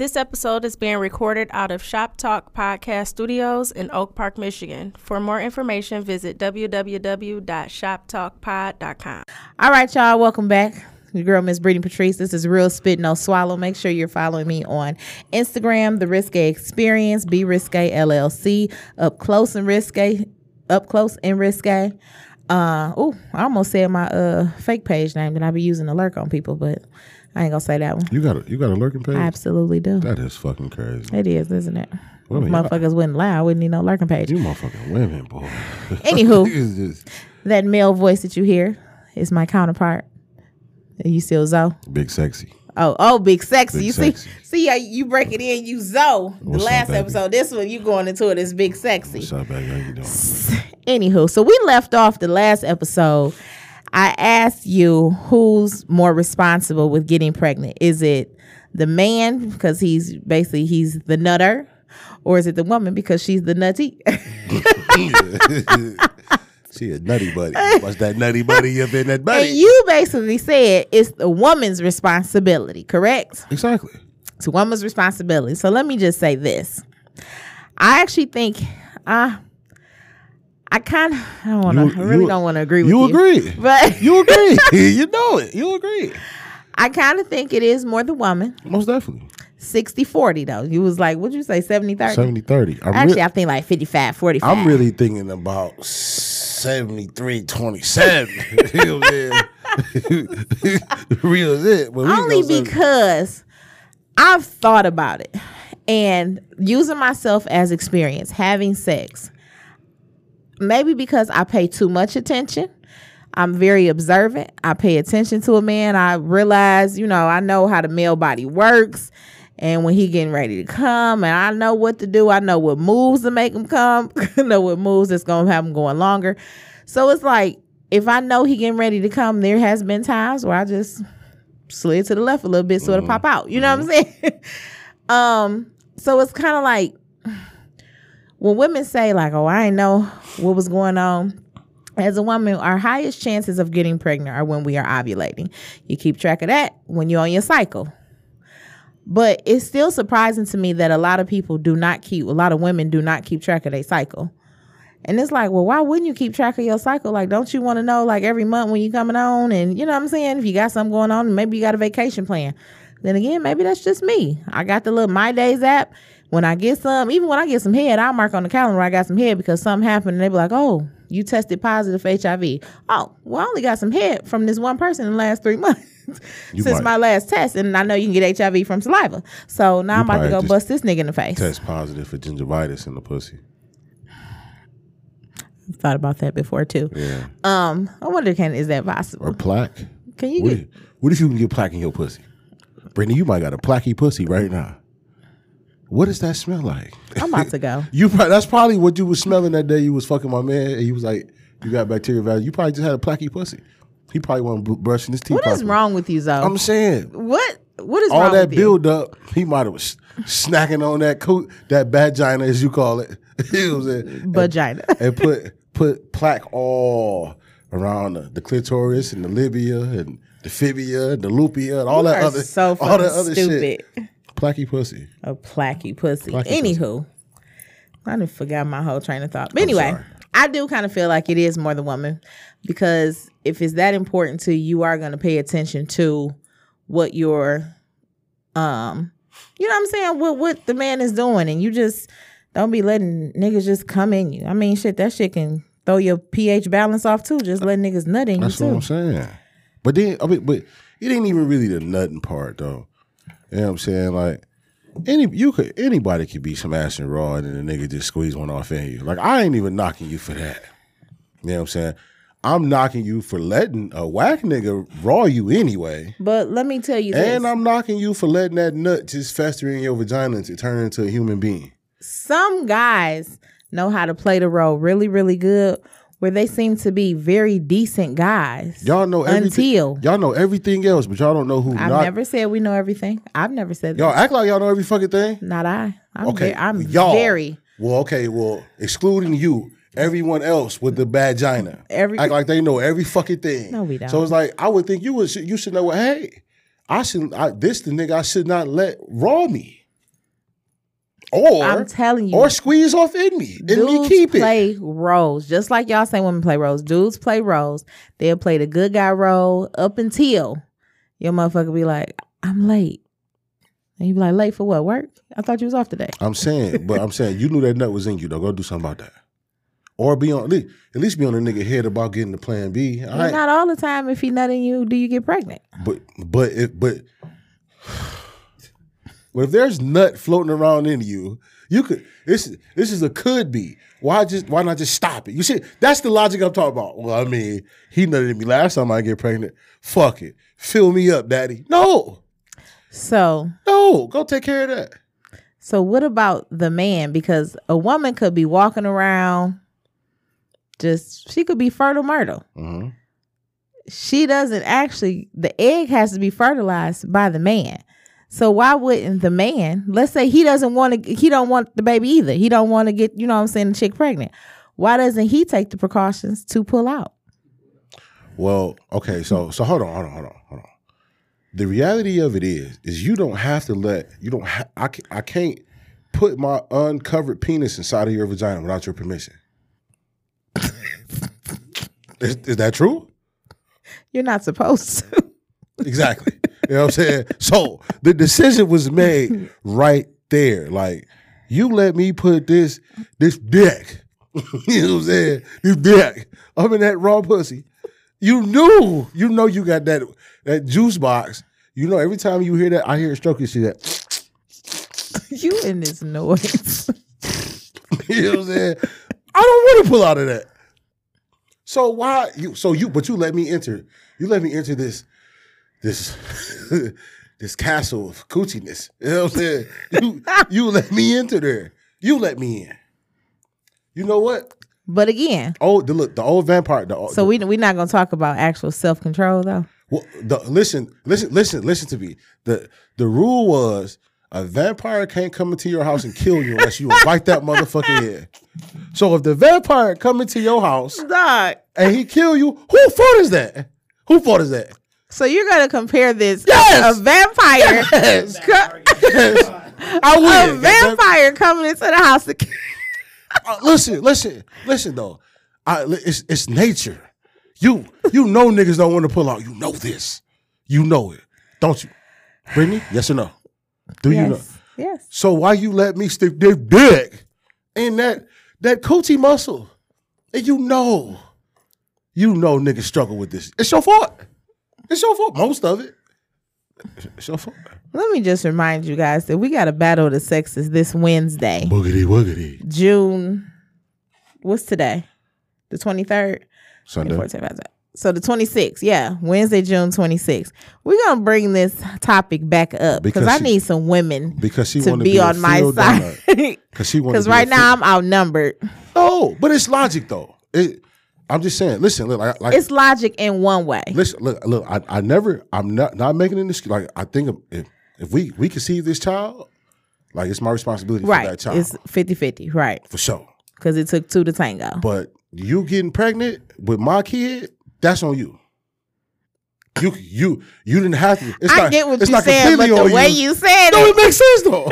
This episode is being recorded out of Shop Talk Podcast Studios in Oak Park, Michigan. For more information, visit www.shoptalkpod.com. All right, y'all, welcome back. Your girl, Miss Brittany Patrice. This is Real Spit No Swallow. Make sure you're following me on Instagram, The Risky Experience, Be Risky LLC, Up Close and Risky. I almost said my fake page name that I be using to lurk on people, but I ain't gonna say that one. You got a lurking page? I absolutely do. That is fucking crazy. It is, isn't it? Women, motherfuckers wouldn't lie. I wouldn't need no lurking page. You motherfucking women, boy. Anywho, that male voice that you hear is my counterpart. You still Zoe? Big sexy. Oh, big sexy. Big you sexy. See how you break it in. You Zoe. What's the last up, episode. This one, you going into it as big sexy. What's up, baby? How you doing? Anywho, so we left off the last episode. I asked you who's more responsible with getting pregnant. Is it the man because he's the nutter, or is it the woman because she's the nutty? She a nutty buddy. What's that nutty buddy up in that buddy? And you basically said it's the woman's responsibility, correct? Exactly. It's a woman's responsibility. So let me just say this. I actually think I really don't want to agree with you. You agree. You know it. You agree. I kind of think it is more the woman. Most definitely. 60-40 though. You was like, what'd you say, 70-30? 70-30. Actually, I think like 55-45. I'm really thinking about 73-27. Real is it. Only because I've thought about it and using myself as experience, having sex. Maybe because I pay too much attention. I'm very observant. I pay attention to a man. I realize, I know how the male body works and when he getting ready to come, and I know what to do. I know what moves to make him come. I know what moves that's going to have him going longer. So it's like, if I know he getting ready to come, there has been times where I just slid to the left a little bit so it'll pop out. You know what I'm saying? So it's kind of like, when women say like, oh, I ain't know what was going on, as a woman, our highest chances of getting pregnant are when we are ovulating. You keep track of that when you're on your cycle. But it's still surprising to me that a lot of women do not keep track of their cycle. And it's like, well, why wouldn't you keep track of your cycle? Like, don't you want to know like every month when you're coming on? And you know what I'm saying? If you got something going on, maybe you got a vacation plan. Then again, maybe that's just me. I got the little My Days app. When I get some, even when I get some head, I'll mark on the calendar I got some head because something happened and they be like, oh, you tested positive for HIV. Oh, well, I only got some head from this one person in the last 3 months since my last test. And I know you can get HIV from saliva. So now I'm about to go bust this nigga in the face. Test positive for gingivitis in the pussy. I've thought about that before too. Yeah. I wonder, is that possible? Or plaque. Can you what if you can get plaque in your pussy? Brittany, you might got a plaquey pussy right now. What does that smell like? I'm about to go. That's probably what you was smelling that day you was fucking my man, and he was like, you got bacterial vagina. You probably just had a plaquey pussy. He probably wasn't brushing his teeth. What is wrong with you, Zoe? I'm saying. What is wrong with you? All that build up, he might have was snacking on that coat, that vagina, as you call it. Vagina. And put plaque all around the clitoris and the labia and the fibia and the lupia and all that other so all that other stupid shit. Plaquey pussy. A plaquey pussy. Anywho, I done forgot my whole train of thought. But anyway, I do kind of feel like it is more the woman because if it's that important to you, are going to pay attention to what your, you know what I'm saying, what the man is doing, and you just don't be letting niggas just come in you. I mean, shit, that shit can throw your pH balance off too. Just let niggas nut in you too. That's what I'm saying. But then, but it ain't even really the nutting part though. You know what I'm saying? Like, anybody could be smashing raw and then a nigga just squeeze one off in you. Like, I ain't even knocking you for that. You know what I'm saying? I'm knocking you for letting a whack nigga raw you anyway. But let me tell you this. And I'm knocking you for letting that nut just fester in your vagina to turn into a human being. Some guys know how to play the role really, really good, where they seem to be very decent guys. Y'all know everything else, but y'all don't know who. I've never said we know everything. I've never said that. Y'all act like y'all know every fucking thing. Not I. Well, excluding you, everyone else with the vagina. Act like they know every fucking thing. No, we don't. So it's like, I would think you should know, hey, this the nigga I should not let raw me. Or I'm telling you, or squeeze off in me. And dudes me keep play roles. Just like y'all say women play roles. Dudes play roles. They'll play the good guy role up until your motherfucker be like, I'm late. And you be like, late for what? Work? I thought you was off today. I'm saying, but I'm saying you knew that nut was in you though. Go do something about that. Or be on at least be on the nigga head about getting the plan B. Not all the time. If he nutting you, do you get pregnant? But if there's nut floating around in you, you could. This is a could be. Why not just stop it? You see, that's the logic I'm talking about. Well, I mean, he nutted me last time I get pregnant. Fuck it, fill me up, daddy. No. So no, go take care of that. So what about the man? Because a woman could be walking around. She could be fertile myrtle. Mm-hmm. She doesn't actually, the egg has to be fertilized by the man. So why wouldn't the man, let's say he don't want the baby either. He don't want to get, you know what I'm saying, the chick pregnant. Why doesn't he take the precautions to pull out? Well, okay, so hold on. The reality of it is you don't have to I can't put my uncovered penis inside of your vagina without your permission. Is that true? You're not supposed to. Exactly. You know what I'm saying? So the decision was made right there. Like, you let me put this dick. You know what I'm saying? This dick. I'm in that raw pussy. You know you got that juice box. You know, every time you hear that, I hear a stroke, you see that. You in this noise. You know what I'm saying? I don't want to pull out of that. So why you? But you let me enter. You let me enter this, this castle of coochiness. You know what I'm saying? You let me enter there. You let me in. You know what? But again, the old vampire. So we're not gonna talk about actual self control though. Well, listen to me. The rule was a vampire can't come into your house and kill you unless you bite that motherfucking head. So if the vampire come into your house and he kill you, who fault is that? So you're going to compare this. Yes! A vampire. Yes! A vampire coming into the house to kill Listen though. It's nature. You know niggas don't want to pull out. You know this. You know it. Don't you? Brittany, yes or no? Do you know? Yes. So why you let me stick this dick in that coochie muscle? And you know niggas struggle with this. It's your fault. It's your fault. Most of it. It's your fault. Let me just remind you guys that we got a battle of the sexes this Wednesday. Boogity woogity. June. What's today? The 23rd? Sunday. So the 26th, yeah, Wednesday, June 26th. We're going to bring this topic back up because I need some women to be on my side. Because right now I'm outnumbered. Oh, but it's logic though. I'm just saying. Listen, look, it's logic in one way. Listen, look. I'm not making an excuse. Like I think if we conceive this child, like it's my responsibility for that child. It's 50-50, right? For sure. Because it took two to tango. But you getting pregnant with my kid. That's on you. You didn't have to. I get what you're saying, but the way you said it. No, it makes sense though.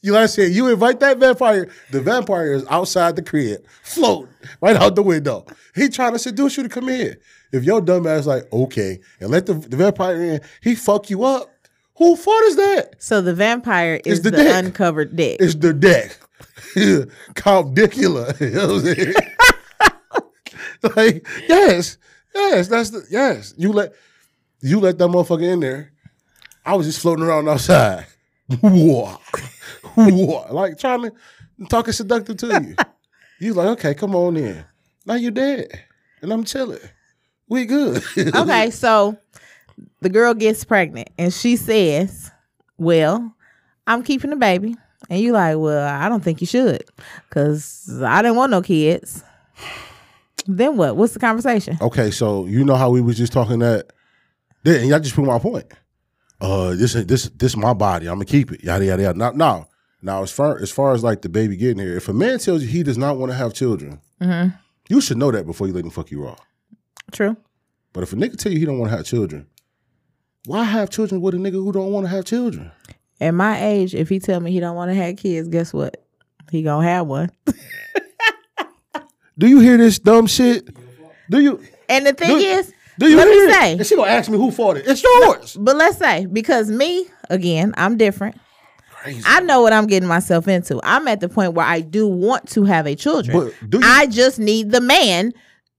You know what I'm saying? You invite that vampire. The vampire is outside the crib, floating right out the window. He trying to seduce you to come in. If your dumb ass like okay, and let the vampire in, he fuck you up. Who fault is that? So the vampire is the dick. Uncovered dick. It's the dick. Count Dicula. You know what I'm saying? Like yes, yes. You let that motherfucker in there. I was just floating around outside, like talking seductive to you. You like, okay, come on in. Now you're dead, and I'm chilling. We good. Okay, so the girl gets pregnant, and she says, "Well, I'm keeping the baby," and you like, "Well, I don't think you should, cause I didn't want no kids." Then what? What's the conversation? Okay, so you know how we was just talking that, and y'all just proved my point. This is my body. I'm gonna keep it. Yada yada yada. Now as far as like the baby getting here, if a man tells you he does not want to have children, mm-hmm. you should know that before you let him fuck you raw. True. But if a nigga tell you he don't want to have children, why have children with a nigga who don't want to have children? At my age, if he tell me he don't want to have kids, guess what? He gonna have one. Do you hear this dumb shit? Do you? And the thing is, do you let hear me say, and she gonna ask me who fought it. It's yours. But let's say, because me, again, I'm different. Crazy. I know what I'm getting myself into. I'm at the point where I do want to have a children. I just need the man.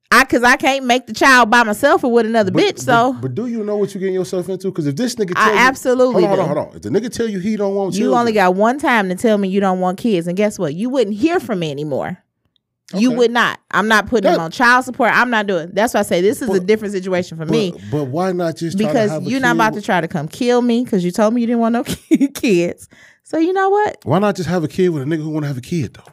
Because I can't make the child by myself or with another bitch, so. But do you know what you're getting yourself into? Because if this nigga tell you. I absolutely do. Hold on. If the nigga tell you he don't want children. You only got one time to tell me you don't want kids. And guess what? You wouldn't hear from me anymore. Okay. You would not. I'm not putting him on child support. I'm not doing. That's why I say this is a different situation for me. But why not just try to have a kid? Because you're not about to try to come kill me because you told me you didn't want no kids. So you know what? Why not just have a kid with a nigga who want to have a kid, though?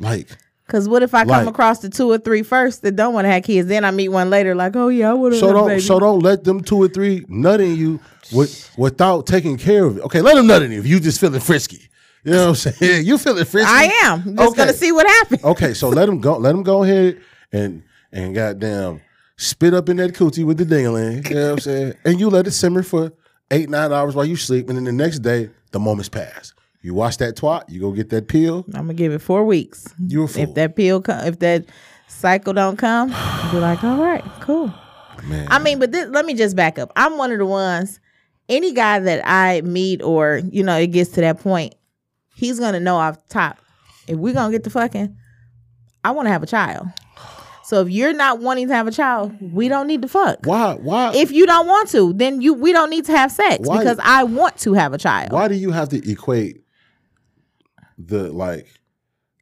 Like. Because what if I come across the 2 or 3 first that don't want to have kids? Then I meet one later like, oh, yeah, I would have So don't let them 2 or 3 nut in you without taking care of it. Okay, let them nut in you if you just feeling frisky. You know what I'm saying? You feeling frisky. I am. I'm just going to see what happens. Okay, so let them go ahead and goddamn spit up in that coochie with the ding-a-ling. You know what I'm saying? And you let it simmer for 8-9 hours while you sleep. And then the next day, the moments pass. You watch that twat. You go get that pill. I'm gonna give it 4 weeks. You're a fool. If that pill, if that cycle don't come, you'll be like, all right, cool. Man. I mean, but let me just back up. I'm one of the ones. Any guy that I meet, or you know, it gets to that point, he's gonna know off top. If we're gonna get to fucking, I want to have a child. So if you're not wanting to have a child, we don't need to fuck. Why? Why? If you don't want to, then we don't need to have sex because I want to have a child. Why do you have to equate? The like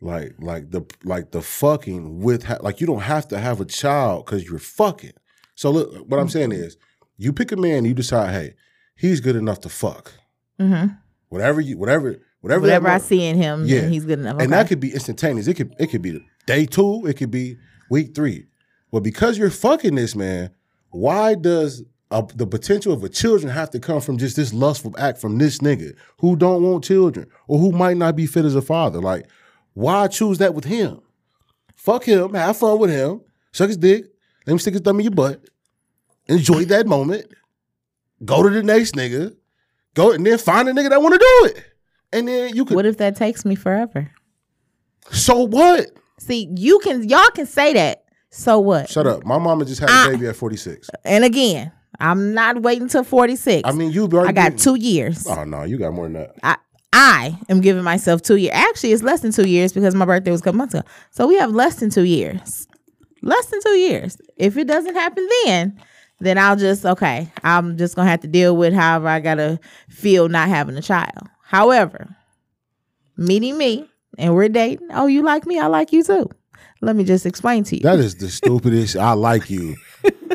the fucking with like you don't have to have a child because you're fucking. So look, what I'm saying is, you pick a man, you decide, hey, he's good enough to fuck. Mm-hmm. Whatever I see in him, yeah, he's good enough. Okay. And that could be instantaneous. It could be day 2. It could be week 3. But because you're fucking this man, why does the potential of a children have to come from just this lustful act from this nigga who don't want children or who might not be fit as a father? Like, why choose that with him? Fuck him, have fun with him, suck his dick, let him stick his thumb in your butt, enjoy that moment, go to the next nigga, and then find a nigga that want to do it. And then you could. What if that takes me forever? So what? See, y'all can say that. So what? Shut up. My mama just had a baby at 46. And again, I'm not waiting till 46. I mean, I got 2 years. Oh, no, you got more than that. I am giving myself 2 years. Actually, it's less than 2 years because my birthday was a couple months ago. So we have less than 2 years. Less than 2 years. If it doesn't happen then I'll just, okay, I'm just going to have to deal with however I got to feel not having a child. However, meeting me and we're dating. Oh, you like me? I like you too. Let me just explain to you. That is the stupidest. I like you.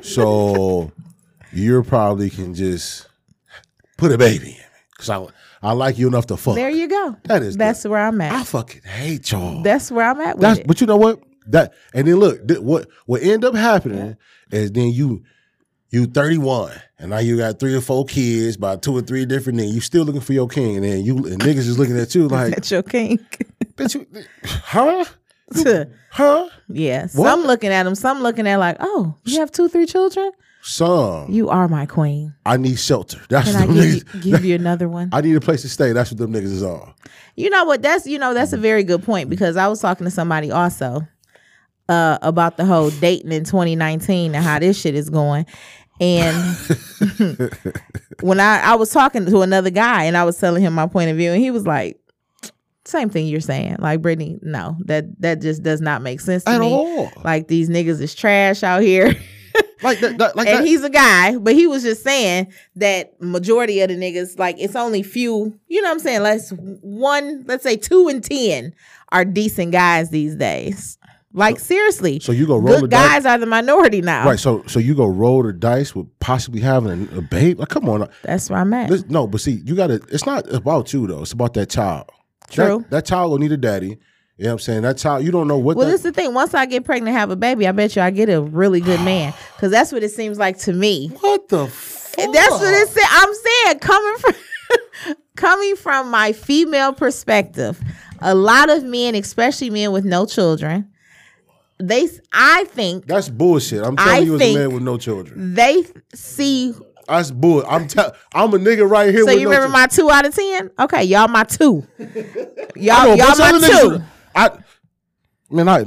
So you probably can just put a baby in me because I like you enough to fuck. There you go. That's where I'm at. I fucking hate y'all. That's where I'm at with it. But you know what? And then look, what end up happening is then you 31 and now you got 3 or 4 kids by 2 or 3 different niggas. You still looking for your king, and then and niggas is looking at you like that's your king. Bitch, huh? Huh? Yeah. What? Some looking at them. Some looking at like, oh, you have 2, 3 children. Some. You are my queen. I need shelter. That's what them niggas. Can I give you another one? I need a place to stay. That's what them niggas is on. You know what? That's a very good point because I was talking to somebody also about the whole dating in 2019 and how this shit is going. And when I was talking to another guy and I was telling him my point of view, and he was like, same thing you're saying. Like, Brittany, no, that just does not make sense to me. At all. Like, these niggas is trash out here. And he's a guy, but he was just saying that majority of the niggas, like, it's only few, you know what I'm saying? Let's say 2 in 10 are decent guys these days. Like, seriously. So you go roll the dice. Good guys are the minority now. Right. So you go roll the dice with possibly having a babe. Like, come on. That's where I'm at. No, but see, you gotta, it's not about you though, it's about that child. True. That child will need a daddy. You know what I'm saying? That child, you don't know what. Well, this is the thing. Once I get pregnant and have a baby, I bet you I get a really good man. Because that's what it seems like to me. What the fuck? That's what it said. I'm saying, coming from my female perspective, a lot of men, especially men with no children, I think that's bullshit. I'm telling you, as a man with no children, they see That's bull. I'm a nigga right here. So with you remember my 2 out of 10? Okay, y'all my 2. y'all my 2.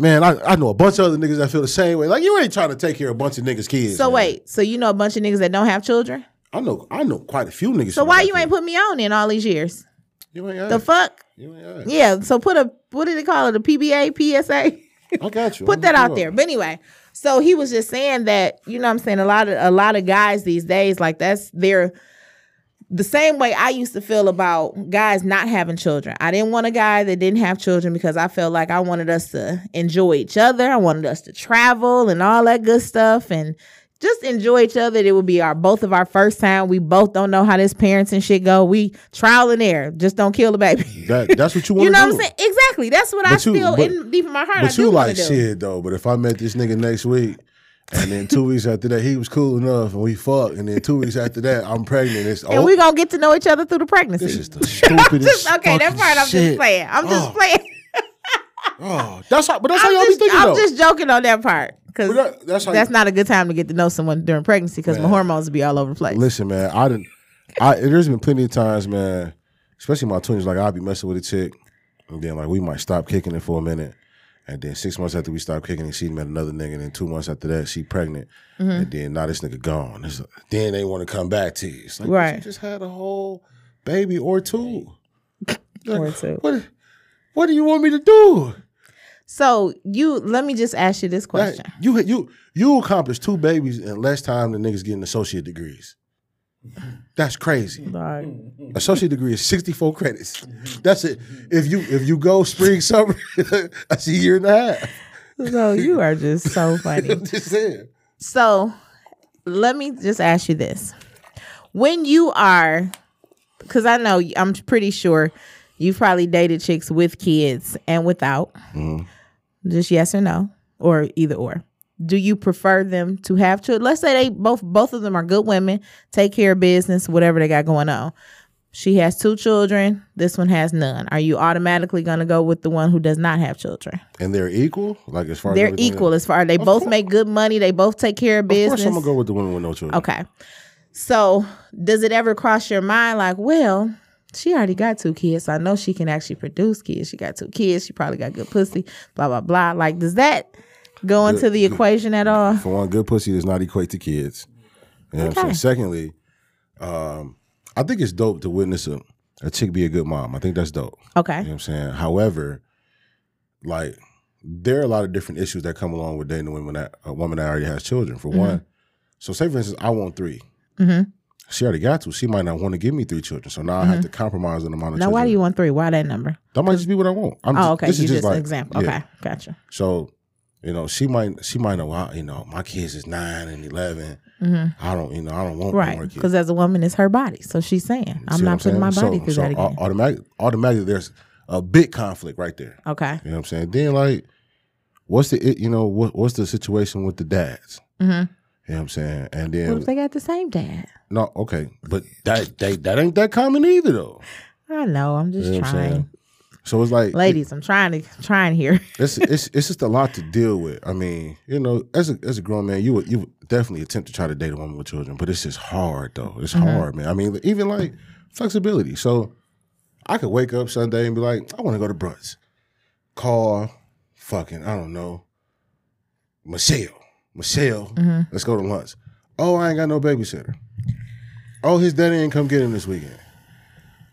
I know a bunch of other niggas that feel the same way. Like, you ain't trying to take care of a bunch of niggas' kids. So man. Wait, so you know a bunch of niggas that don't have children? I know quite a few niggas. So why you ain't put me on in all these years? You ain't the fuck. You ain't yeah. So put a, what did they call it? A PBA, PSA. I got you. Put that out there. But anyway, so he was just saying that, you know what I'm saying, a lot of guys these days, like they're the same way I used to feel about guys not having children. I didn't want a guy that didn't have children because I felt like I wanted us to enjoy each other. I wanted us to travel and all that good stuff and just enjoy each other. It would be both of our first time. We both don't know how this parenting shit go. We trial and error. Just don't kill the baby. That's what you want to do. You know what I'm saying? Exactly. That's what deep in my heart. But I you like shit though. But if I met this nigga next week, and then 2 weeks after that he was cool enough, and we fucked, and then 2 weeks after that I'm pregnant. And we gonna get to know each other through the pregnancy. This is the stupidest. Okay, that part I'm shit. Just playing. I'm just playing. Oh, that's how y'all be thinking. I'm just joking on that part. Because that's not a good time to get to know someone during pregnancy because my hormones would be all over the place. Listen, man, there's been plenty of times, man, especially in my 20s, like I'd be messing with a chick and then like we might stop kicking it for a minute. And then 6 months after we stopped kicking it, she met another nigga. And then 2 months after that, she pregnant. Mm-hmm. And then now this nigga gone. Then they want to come back to you. It's like, right. You just had a whole baby or two. Or two. What do you want me to do? So let me just ask you this question. Like, you accomplished 2 babies in less time than niggas getting associate degrees. That's crazy. Like, associate degree is 64 credits. That's it. If you go spring summer, that's a year and a half. So you are just so funny. I'm just saying. So let me just ask you this: when you are, because I know I'm pretty sure you've probably dated chicks with kids and without. Mm. Just yes or no, or either or. Do you prefer them to have children? Let's say they both of them are good women, take care of business, whatever they got going on. She has 2 children. This one has none. Are you automatically going to go with the one who does not have children? And they're equal? Like as far they're as equal as far as they both make good money. They both take care of business. Of course I'm going to go with the woman with no children. Okay. So does it ever cross your mind like, well, she already got 2 kids. So I know she can actually produce kids. She got 2 kids. She probably got good pussy, blah, blah, blah. Like, does that go into the equation at all? For one, good pussy does not equate to kids. You know what I'm saying? Secondly, I think it's dope to witness a chick be a good mom. I think that's dope. Okay. You know what I'm saying? However, like, there are a lot of different issues that come along with dating a woman that already has children. For one, so say for instance, I want 3. Mm-hmm. She already got 2. She might not want to give me 3 children. So now I have to compromise on the amount of children. Now, why do you want 3? Why that number? That might just be what I want. Okay. This is just an example. Yeah. Okay. Gotcha. So, you know, she might know, well, you know, my kids is 9 and 11. Mm-hmm. I don't want more kids. Because as a woman, it's her body. So she's saying, I'm not putting my body through that again. Automatically, there's a big conflict right there. Okay. You know what I'm saying? Then, like, what's the situation with the dads? Mm-hmm. You know what I'm saying? And then, what if they got the same dad? No, okay. But that ain't that common either, though. I know. I'm just trying. So it's like, ladies, I'm trying here. It's just a lot to deal with. I mean, you know, as a grown man, you would definitely attempt to try to date a woman with children, but it's just hard though. It's hard, man. I mean, even like flexibility. So I could wake up Sunday and be like, I want to go to brunch. Call fucking, I don't know, Michelle, let's go to lunch. Oh, I ain't got no babysitter. Oh, his daddy ain't come get him this weekend.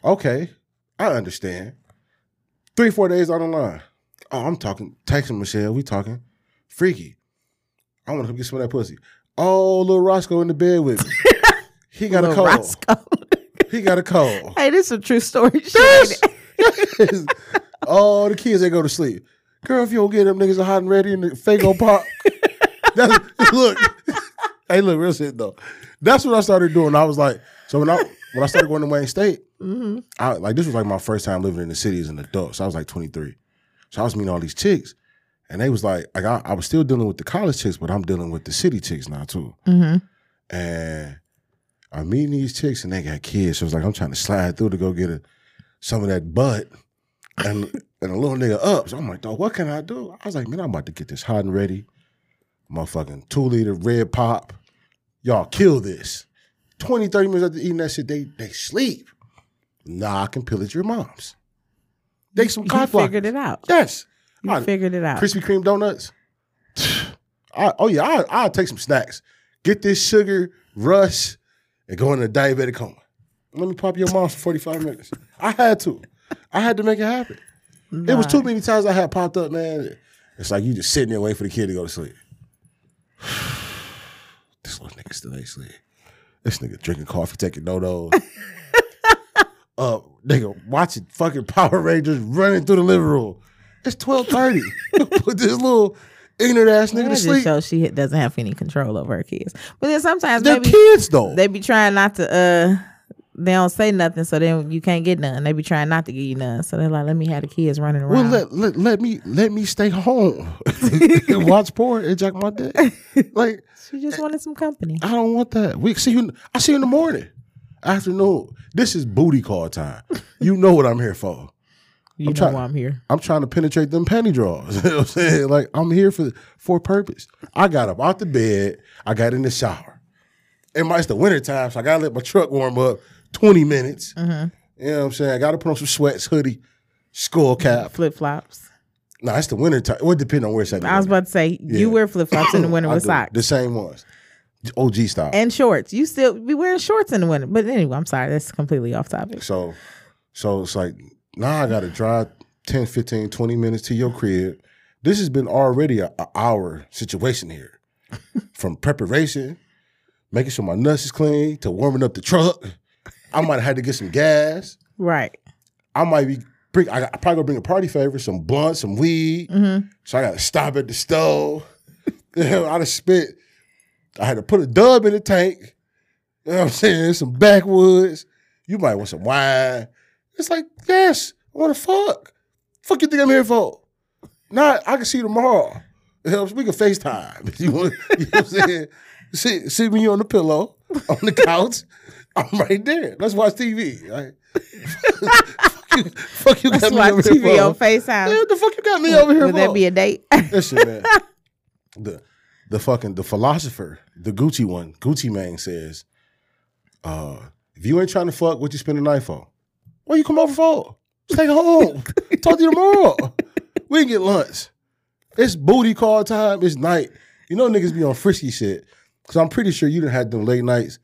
Okay, I understand. 3-4 days on the line. Oh, I'm talking. Texting Michelle. We talking. Freaky. I want to come get some of that pussy. Oh, little Roscoe in the bed with me. He got a cold. Roscoe. He got a cold. Hey, this is a true story. Yes. Oh, the kids, they go to sleep. Girl, if you don't get them niggas hot and ready in the Faygo park. Look. Hey, look, real shit though. That's what I started doing. I was like, so when I started going to Wayne State, I, like, this was like my first time living in the city as an adult. So I was like 23. So I was meeting all these chicks. And they was like I was still dealing with the college chicks, but I'm dealing with the city chicks now too. Mm-hmm. And I'm meeting these chicks and they got kids. So it was like, I'm trying to slide through to go get some of that butt and a little nigga up. So I'm like, dog, what can I do? I was like, man, I'm about to get this hot and ready. Motherfucking 2-liter red pop. Y'all kill this. 20, 30 minutes after eating that shit, they sleep. Nah, I can pillage your moms. They some cock blockers. You figured it out. Yes. I figured it out. Krispy Kreme donuts. I'll take some snacks. Get this sugar rush and go into a diabetic coma. Let me pop your mom for 45 minutes. I had to. I had to make it happen. Nah. It was too many times I had popped up, man. It's like you just sitting there waiting for the kid to go to sleep. This little nigga still ain't sleep. This nigga drinking coffee, taking no-dos. Nigga watching fucking Power Rangers running through the living room. It's 12:30. Put this little ignorant ass nigga to sleep. So she doesn't have any control over her kids. But then sometimes they're kids though. They be trying not to. They don't say nothing, so then you can't get none. They be trying not to give you none, so they're like, "Let me have the kids running around." Well, let me stay home and watch porn and jack my dick. Like she just wanted some company. I don't want that. We see you. I see you in the morning, afternoon. This is booty call time. You know what I'm here for. You know why I'm here. I'm trying to penetrate them panty drawers. You know what I'm saying? Like, I'm here for a purpose. I got up out the bed. I got in the shower. And it's the winter time, so I got to let my truck warm up 20 minutes. Mm-hmm. You know what I'm saying? I got to put on some sweats, hoodie, skull cap. Flip-flops. No, it's the winter time. Well, it depends on where it's at. I was about to say, you wear flip-flops in the winter with socks. The same ones. OG style. And shorts. You still be wearing shorts in the winter. But anyway, I'm sorry. That's completely off topic. So it's like... Now I got to drive 10, 15, 20 minutes to your crib. This has been already an hour situation here. From preparation, making sure my nuts is clean, to warming up the truck. I might have had to get some gas. Right. I probably gonna bring a party favor, some blunt, some weed. Mm-hmm. So I got to stop at the stove. I had to put a dub in the tank. You know what I'm saying? Some backwoods. You might want some wine. It's like, yes, what the fuck? Fuck you think I'm here for? Nah, I can see you tomorrow. We can FaceTime. You know what I'm saying? See me on the pillow, on the couch. I'm right there. Let's watch TV. Right? fuck you got me over here for. Let's watch TV on FaceTime. What the fuck you got me over here for? Would that be a date? Listen, man. The philosopher, the Gucci one, Gucci Mane says, if you ain't trying to fuck, what you spend the night for? What you come over for? Stay home. Talk to you tomorrow. We can get lunch. It's booty call time. It's night. You know niggas be on frisky shit. Because I'm pretty sure you done had them late nights.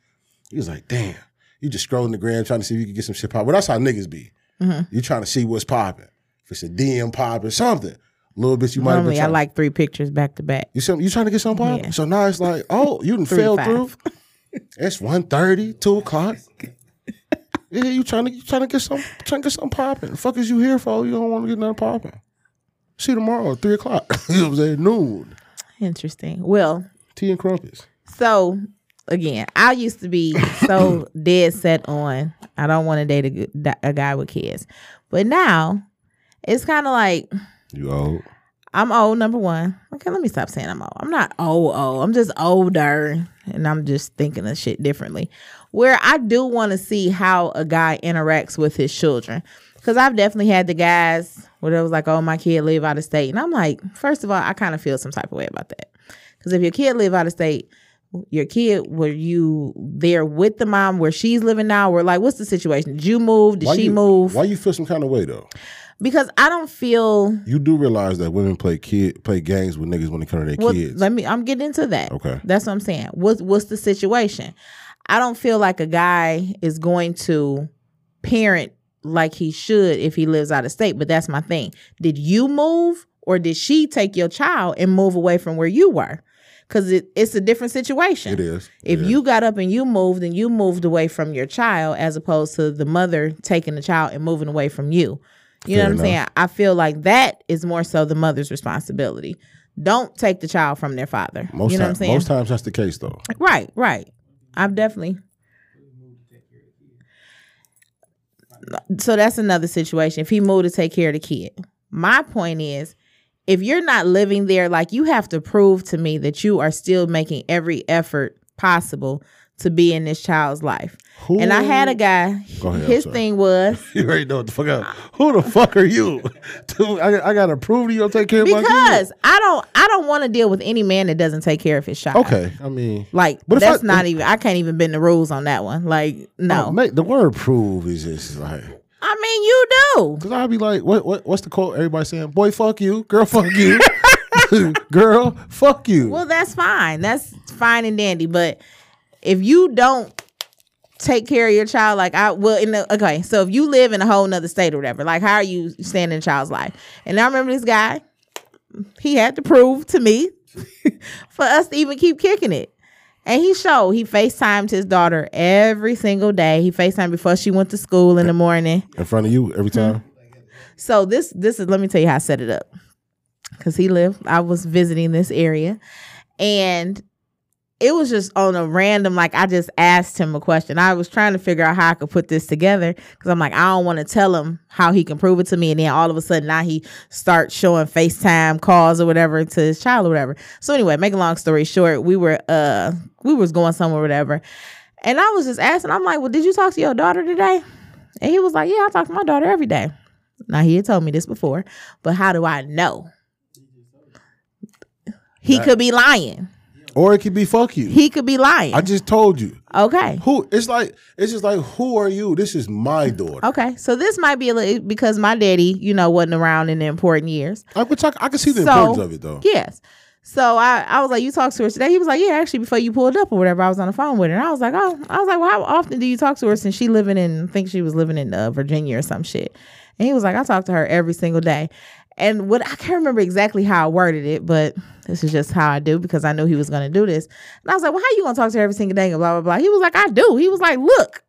You was like, damn. You just scrolling the gram trying to see if you can get some shit popping. Well, that's how niggas be. Mm-hmm. You trying to see what's popping. If it's a DM popping, something. Little bit you might have been trying. I like 3 pictures back to back. You trying to get something popping? Yeah. So now it's like, oh, you done fell through. It's 1:30, 2 o'clock. Yeah, you trying to get something popping. The fuck is you here for? You don't want to get nothing popping. See you tomorrow at 3 o'clock. You know what I'm saying? Noon. Interesting. Well, tea and crumpets. So again, I used to be so dead set on I don't want to date a guy with kids, but now it's kind of like you old. I'm old, number one. Okay, let me stop saying I'm old. I'm not old. I'm just older, and I'm just thinking of shit differently. Where I do want to see how a guy interacts with his children. Because I've definitely had the guys where it was like, oh, my kid live out of state. And I'm like, first of all, I kind of feel some type of way about that. Because if your kid live out of state, your kid, were you there with the mom where she's living now? We're like, what's the situation? Did you move? Did she move? Why you feel some kind of way, though? Because I don't feel... You do realize that women play games with niggas when they come to their kids. I'm getting into that. Okay. That's what I'm saying. What's the situation? I don't feel like a guy is going to parent like he should if he lives out of state. But that's my thing. Did you move or did she take your child and move away from where you were? Because it's a different situation. It is. If you got up and you moved away from your child as opposed to the mother taking the child and moving away from you. You know what I'm saying? I feel like that is more so the mother's responsibility. Don't take the child from their father. You know what I'm saying? Most times that's the case, though. Right, right. I've definitely. So that's another situation. If he moved to take care of the kid. My point is, if you're not living there, like you have to prove to me that you are still making every effort possible to be in this child's life. Who? And I had a guy. His thing was you already know what the fuck up. Who the fuck are you? Dude, I gotta prove to you I'll take care of my kids. Because I don't want to deal with any man that doesn't take care of his child. Okay, I mean, like, that's not even. I can't even bend the rules on that one. Like, no. Oh, the word "prove" is just like. I mean, you do. Because I'd be like, what's the quote? Everybody saying, "Boy, fuck you, girl, fuck you." Girl, fuck you. Well, that's fine. That's fine and dandy. But if you don't take care of your child, like I will. Okay, so if you live in a whole nother state or whatever, like how are you standing in a child's life? And I remember this guy, he had to prove to me for us to even keep kicking it. And he FaceTimed his daughter every single day. He FaceTimed before she went to school in the morning. In front of you every time? So this is, let me tell you how I set it up. Because I was visiting this area, and it was just on a random, like, I just asked him a question. I was trying to figure out how I could put this together, because I'm like, I don't want to tell him how he can prove it to me, and then all of a sudden now he starts showing FaceTime calls or whatever to his child or whatever. So anyway, make a long story short, we was going somewhere or whatever, and I was just asking, I'm like, well, did you talk to your daughter today? And he was like, yeah, I talk to my daughter every day. Now, he had told me this before, but how do I know? He could be lying. Or it could be fuck you. He could be lying. I just told you. Okay. It's just like, who are you? This is my daughter. Okay. So this might be a little, because my daddy, wasn't around in the important years. I can see the importance of it though. Yes. So I was like, you talked to her today? He was like, yeah, actually before you pulled up or whatever, I was on the phone with her. And I was like, oh, well, how often do you talk to her since she living in, I think she was living in Virginia or some shit. And he was like, I talk to her every single day. And what I can't remember exactly how I worded it, but this is just how I do, because I knew he was going to do this. And I was like, well, how you going to talk to her every single day? And blah, blah, blah. He was like, I do. He was like, look.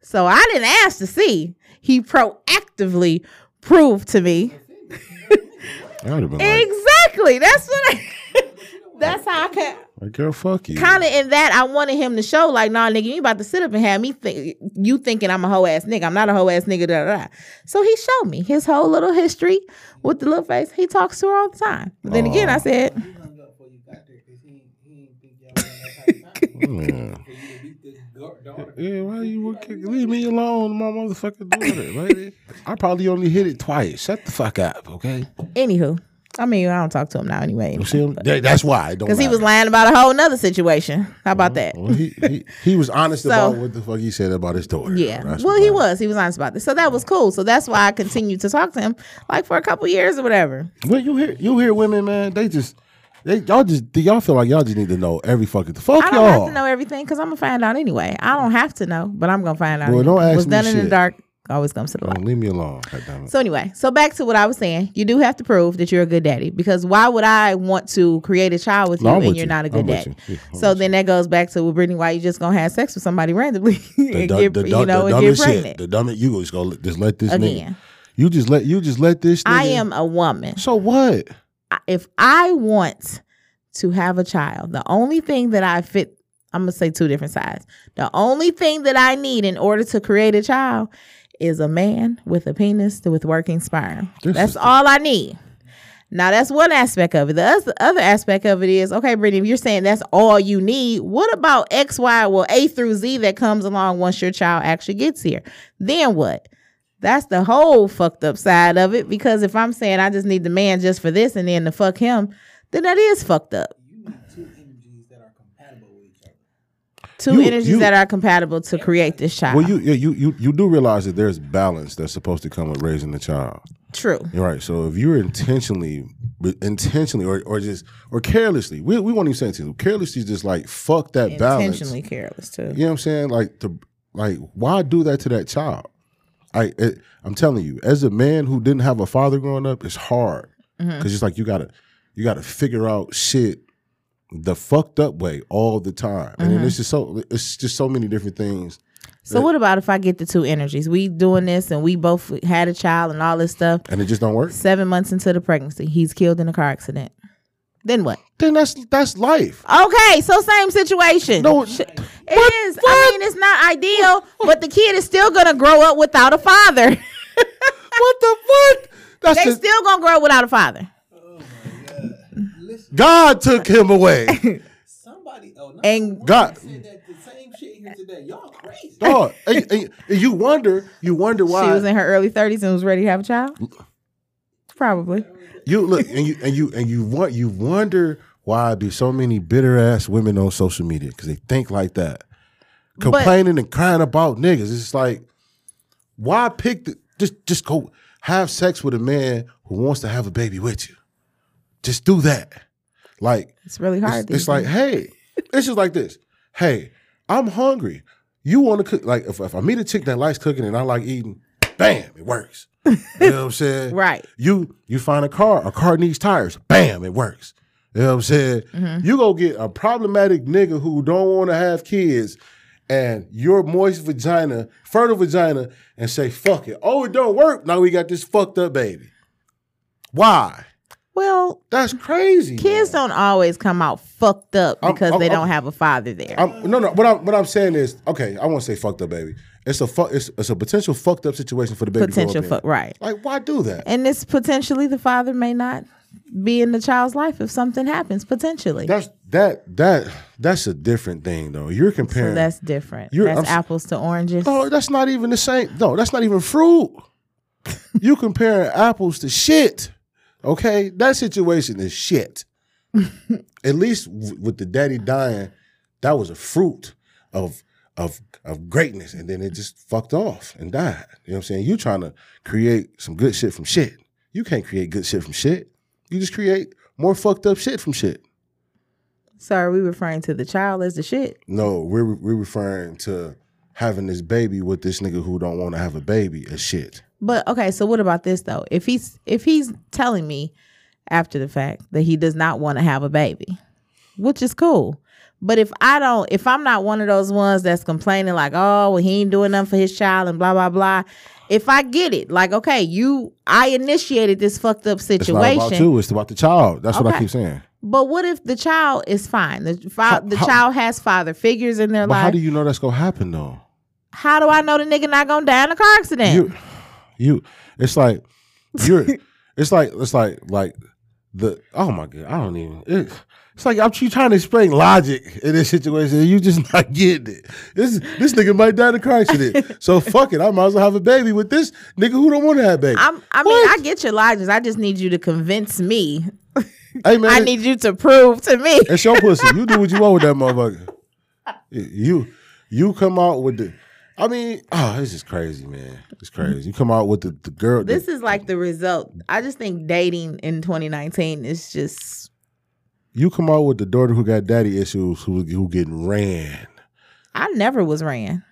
So I didn't ask to see. He proactively proved to me. Exactly. That's what that's how I can. Like, girl, fuck you. Kind of in that, I wanted him to show, like, nah, nigga, you ain't about to sit up and have me thinking I'm a whole ass nigga. I'm not a whole ass nigga. Da, da, da. So he showed me his whole little history with the little face. He talks to her all the time. But then again, I said, yeah, why you leave me alone, my motherfucking daughter, baby? I probably only hit it twice. Shut the fuck up, okay? Anywho. I mean, I don't talk to him now anyway. You see him? That's why I don't. Because he was lying about a whole nother situation. How about that? Well, he was honest about what the fuck he said about his daughter. Yeah. Well, he was honest about this. So that was cool. So that's why I continued to talk to him, like, for a couple years or whatever. Well, you hear women, man. Y'all feel like y'all just need to know every fucking fuck y'all. I don't have to know everything because I'm gonna find out anyway. I don't have to know, but I'm gonna find out. Well, anyway. Don't ask What's me done shit. In the dark. Always comes to the light. Leave me alone. So anyway, so back to what I was saying. You do have to prove that you're a good daddy, because why would I want to create a child with you and you're not a good daddy? So then that goes back to, well, Brittany, why you just gonna have sex with somebody randomly and get pregnant? The dumbest you just gonna just let this again. You just let this. I am a woman. So what? If I want to have a child, the only thing that I fit, I'm gonna say two different sides. The only thing that I need in order to create a child is a man with a penis with working sperm. That's all I need. Now, that's one aspect of it. The other aspect of it is, okay, Brittany, if you're saying that's all you need, what about X, Y, well, A through Z that comes along once your child actually gets here? Then what? That's the whole fucked up side of it, because if I'm saying I just need the man just for this and then to fuck him, then that is fucked up. Two energies that are compatible to create this child. Well, you do realize that there's balance that's supposed to come with raising the child. True. You're right. So if you're intentionally, or carelessly, we won't even say intentionally. Carelessly is just like fuck that balance. Intentionally careless too. You know what I'm saying? Like why do that to that child? I'm telling you, as a man who didn't have a father growing up, it's hard because it's like you gotta figure out shit the fucked up way all the time. And then it's just so many different things. So what about if I get the two energies? We doing this and we both had a child and all this stuff. And it just don't work? 7 months into the pregnancy, he's killed in a car accident. Then what? Then that's life. Okay, so same situation. No, it is. Fuck? I mean, it's not ideal, but the kid is still going to grow up without a father. What the fuck? They still going to grow up without a father. God took him away. Somebody, oh, no, God. Said that this here today. Y'all crazy. Oh, and you wonder why she was in her early 30s and was ready to have a child. Probably. You look and you wonder why do so many bitter ass women on social media because they think like that, complaining and crying about niggas. It's just like, why pick the just go have sex with a man who wants to have a baby with you. Just do that. Like it's really hard. It's like, hey, it's just like this. Hey, I'm hungry. You want to cook? Like if I meet a chick that likes cooking and I like eating, bam, it works. You know what I'm saying? Right. You find a car needs tires, bam, it works. You know what I'm saying? Mm-hmm. You go get a problematic nigga who don't want to have kids and your moist vagina, fertile vagina, and say, fuck it. Oh, it don't work. Now we got this fucked up baby. Why? Well, that's crazy. Kids don't always come out fucked up because they don't have a father there. What I'm saying is, okay, I won't say fucked up baby. It's a potential fucked up situation for the baby. Potential fuck, right? Like, why do that? And it's potentially the father may not be in the child's life if something happens. Potentially, that's a different thing though. You're comparing. So that's different. That's apples to oranges. No, that's not even the same. No, that's not even fruit. You comparing apples to shit. Okay, that situation is shit. At least with the daddy dying, that was a fruit of greatness, and then it just fucked off and died. You know what I'm saying? You trying to create some good shit from shit. You can't create good shit from shit. You just create more fucked up shit from shit. So are we referring to the child as the shit? No, we're referring to having this baby with this nigga who don't want to have a baby as shit. But okay, so what about this though? If he's telling me after the fact that he does not want to have a baby, which is cool. But if I'm not one of those ones that's complaining like, oh, well, he ain't doing nothing for his child and blah blah blah. If I get it, like, okay, I initiated this fucked up situation. It's not about you, it's about the child. That's okay. What I keep saying. But what if the child is fine? The child has father figures in their life. How do you know that's gonna happen though? How do I know the nigga not gonna die in a car accident? I'm trying to explain logic in this situation and you just not getting it. This nigga might die in a car accident. So fuck it. I might as well have a baby with this nigga who don't want to have a baby. I get your logic. I just need you to convince me. Hey, man, I need you to prove to me. It's your pussy. You do what you want with that motherfucker. You come out with the this is crazy, man. It's crazy. You come out with the girl. This is like the result. I just think dating in 2019 is just. You come out with the daughter who got daddy issues, who getting ran. I never was ran.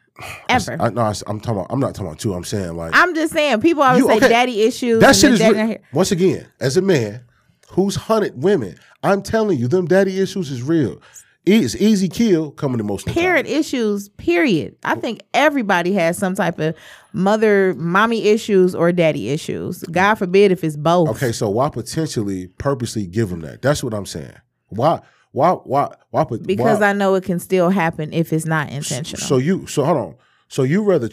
Ever. I'm not talking about you. I'm saying like. I'm just saying people always say daddy issues. That shit is real. Once again, as a man who's hunted women, I'm telling you, them daddy issues is real. It's easy kill coming to most parent time. Issues, period. I think everybody has some type of mommy issues or daddy issues. God forbid if it's both. Okay, so why potentially purposely give them that? That's what I'm saying. Why? Because I know it can still happen if it's not intentional. So hold on. So you rather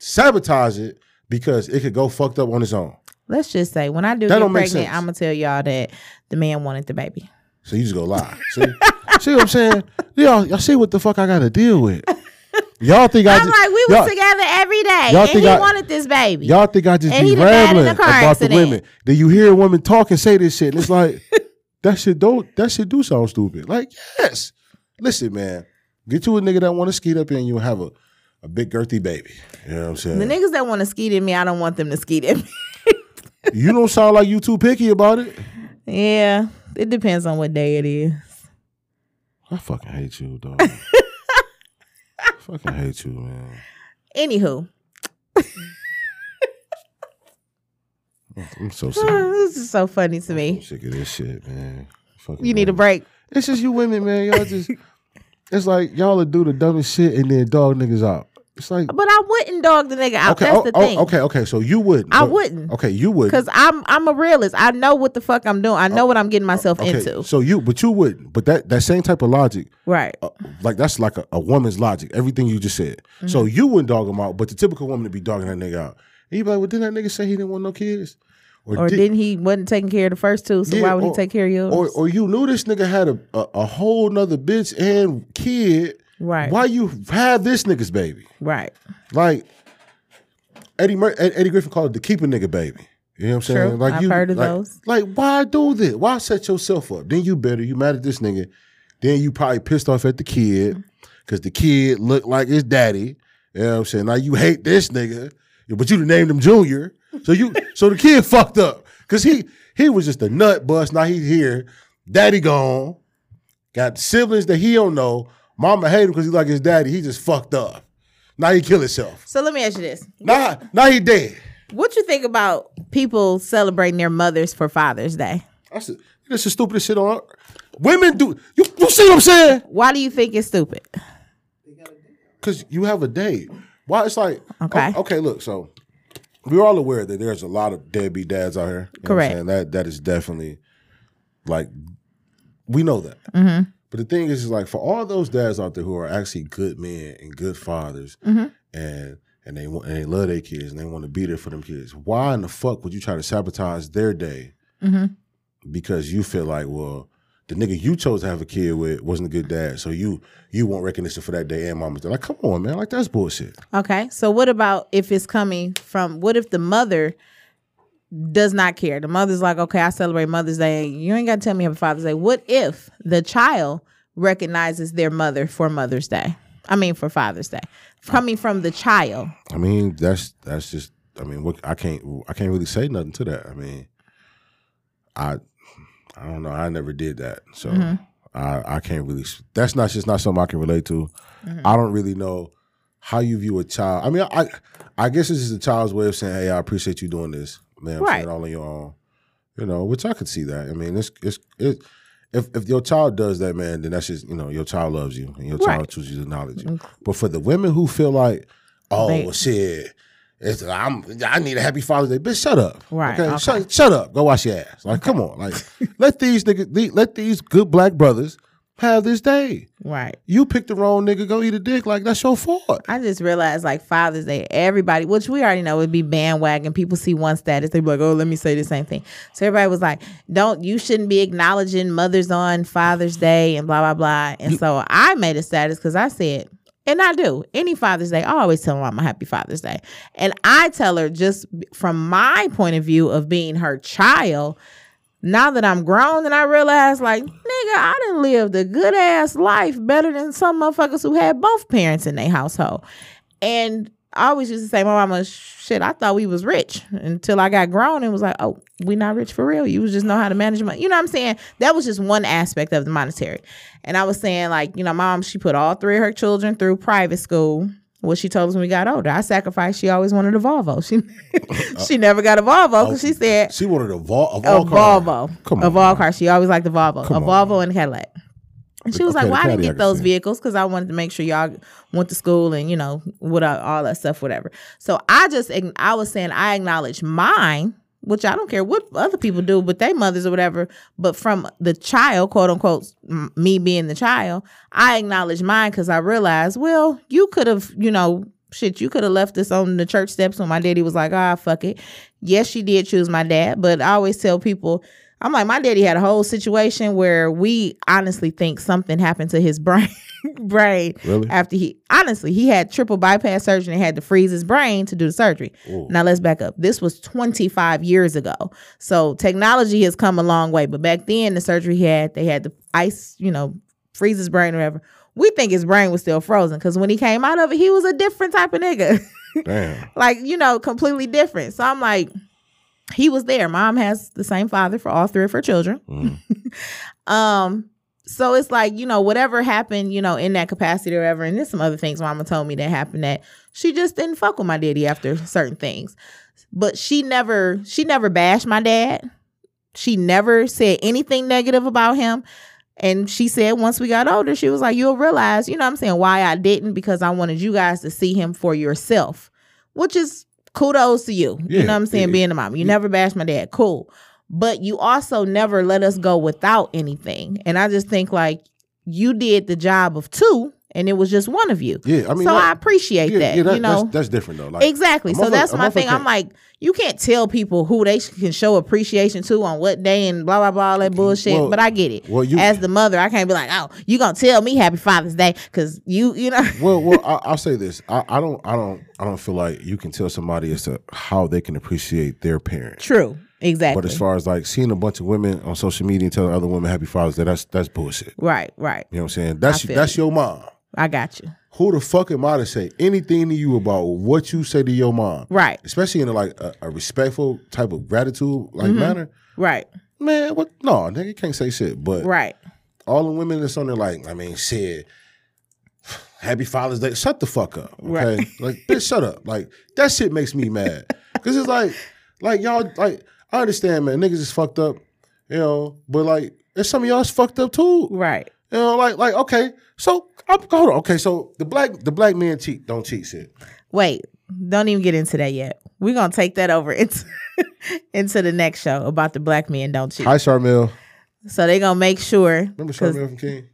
sabotage it because it could go fucked up on its own. Let's just say when I do that get pregnant, I'm gonna tell y'all that the man wanted the baby. So you just go lie. See what I'm saying? Y'all see what the fuck I got to deal with. Y'all think we were together every day, and he wanted this baby. Y'all think I just be rambling about accident. The women. Then you hear a woman talk and say this shit, and it's like, that shit do sound stupid. Like, yes. Listen, man, get you a nigga that want to skeet up in you and have a big girthy baby. You know what I'm saying? The niggas that want to skeet in me, I don't want them to skeet in me. You don't sound like you too picky about it. Yeah. It depends on what day it is. I fucking hate you, dog. I fucking hate you, man. Anywho. I'm so sick. This is so funny to me. I'm sick of this shit, man. Fucking you need a break. It's just you women, man. Y'all just, it's like y'all will do the dumbest shit and then dog niggas out. It's like, but I wouldn't dog the nigga out. Okay, that's the thing. Okay. So you wouldn't. I wouldn't. Okay, you wouldn't. Because I'm a realist. I know what the fuck I'm doing. I know what I'm getting myself into. So you wouldn't. But that same type of logic, right? Like that's like a woman's logic. Everything you just said. Mm-hmm. So you wouldn't dog him out, but the typical woman would be dogging that nigga out. And you be like, well, didn't that nigga say he didn't want no kids? Or didn't he wasn't taking care of the first two? So why would he take care of yours? Or you knew this nigga had a whole nother bitch and kid. Right. Why you have this nigga's baby? Right. Like Eddie Griffin called it the keeper nigga baby. You know what I'm saying? Like I've heard of those. Like, why do this? Why set yourself up? Then you bitter. You mad at this nigga. Then you probably pissed off at the kid because the kid looked like his daddy. You know what I'm saying? Now you hate this nigga, but you named him Junior. So you, so the kid fucked up because he was just a nut bust. Now he's here. Daddy gone. Got siblings that he don't know. Mama hate him because he like his daddy. He just fucked up. Now he kill himself. So let me ask you this. Now he dead. What you think about people celebrating their mothers for Father's Day? That's the stupidest shit on earth. Women do. You see what I'm saying? Why do you think it's stupid? Because you have a day. Why? It's like, okay, look, so we're all aware that there's a lot of deadbeat dads out here. You correct. Know what I'm saying? That is definitely, like, we know that. Mm-hmm. But the thing is like, for all those dads out there who are actually good men and good fathers, mm-hmm. And they love their kids and they want to be there for them kids. Why in the fuck would you try to sabotage their day? Mm-hmm. Because you feel like, well, the nigga you chose to have a kid with wasn't a good dad, so you want recognition for that day and Mama's Day. Like, come on, man, like that's bullshit. Okay, so what about if it's coming from? What if the mother does not care? The mother's like, okay, I celebrate Mother's Day. You ain't gotta tell me about Father's Day. What if the child recognizes their mother for Mother's Day? I mean, for Father's Day, coming from the child. I mean, that's just. I mean, what, I can't really say nothing to that. I mean, I don't know. I never did that, so mm-hmm. I can't really. That's not just not something I can relate to. Mm-hmm. I don't really know how you view a child. I mean, I guess this is a child's way of saying, "Hey, I appreciate you doing this, man. I'm saying all on your own." You know, which I could see that. I mean, it's If your child does that, man, then that's just, you know, your child loves you and your child chooses to acknowledge you. Mm-hmm. But for the women who feel like, oh, well, shit, it's, I need a happy Father's Day. Bitch, shut up. Right. Okay? Shut up. Go wash your ass. Like, come on. Like, let these good black brothers have this day. Right. You picked the wrong nigga, go eat a dick. Like, that's your fault. I just realized, like, Father's Day, everybody, which we already know would be bandwagon. People see one status, they be like, oh, let me say the same thing. So everybody was like, you shouldn't be acknowledging mothers on Father's Day and blah, blah, blah. And so I made a status because I said, and I do, any Father's Day, I always tell my mom a happy Father's Day. And I tell her just from my point of view of being her child. Now that I'm grown and I realize, like, nigga, I done lived a good-ass life better than some motherfuckers who had both parents in their household. And I always used to say, my mama, shit, I thought we was rich until I got grown and was like, oh, we not rich for real. You just know how to manage money. You know what I'm saying? That was just one aspect of the monetary. And I was saying, like, you know, mom, she put all three of her children through private school. What she told us when we got older. I sacrificed. She always wanted a Volvo. She never got a Volvo because she said. She wanted a Volvo. Come on. A Volvo car. She always liked the Volvo. Come a Volvo on. And a Cadillac. And she was like, well, I didn't get those vehicles because I wanted to make sure y'all went to school and, you know, with all that stuff, whatever. So I was saying I acknowledge mine, which I don't care what other people do, but they mothers or whatever. But from the child, quote unquote, me being the child, I acknowledge mine because I realized, well, you could have, you know, shit, you could have left this on the church steps when my daddy was like, ah, fuck it. Yes, she did choose my dad. But I always tell people, I'm like, my daddy had a whole situation where we honestly think something happened to his brain. Really? After he had triple bypass surgery and had to freeze his brain to do the surgery. Ooh. Now let's back up. This was 25 years ago. So technology has come a long way. But back then the surgery they had to ice, you know, freeze his brain or whatever. We think his brain was still frozen because when he came out of it, he was a different type of nigga. Damn. Like, you know, completely different. So I'm like, he was there. Mom has the same father for all three of her children. Mm. So it's like, you know, whatever happened, you know, in that capacity or whatever. And there's some other things Mama told me that happened that she just didn't fuck with my daddy after certain things. But she never bashed my dad. She never said anything negative about him. And she said once we got older, she was like, you'll realize, you know what I'm saying, why I didn't, because I wanted you guys to see him for yourself, which is kudos to you. Yeah, you know what I'm saying? Yeah, being a mom. You never bashed my dad. Cool. But you also never let us go without anything. And I just think, like, you did the job of two and it was just one of you. Yeah, I mean, so I appreciate that. Yeah, that, you know, that's different though. Like, exactly. So that's my thing. I'm like, you can't tell people who they can show appreciation to on what day and blah blah blah, all that bullshit. Well, but I get it. Well, as the mother, I can't be like, oh, you gonna tell me Happy Father's Day because you know. Well, I'll say this. I don't feel like you can tell somebody as to how they can appreciate their parent. True. Exactly. But as far as like seeing a bunch of women on social media and telling other women Happy Father's Day, that's bullshit. Right. Right. You know what I'm saying? That's your mom. I got you. Who the fuck am I to say anything to you about what you say to your mom? Right. Especially in like a respectful type of gratitude like manner. Right. Man, what? No, nigga can't say shit. But right. All the women that's on there like, I mean, shit. Happy Father's Day. Shut the fuck up. Okay. Right. Like, bitch, shut up. Like that shit makes me mad because it's like y'all like. I understand, man. Niggas is fucked up, you know. But like, there's some of y'all's fucked up too, right? You know, like okay. So hold on, okay. So the black men cheat, don't cheat, shit. Wait, don't even get into that yet. We're gonna take that over into the next show about the black men don't cheat. Hi, Charmel. So they gonna make sure. Remember Charmel from King?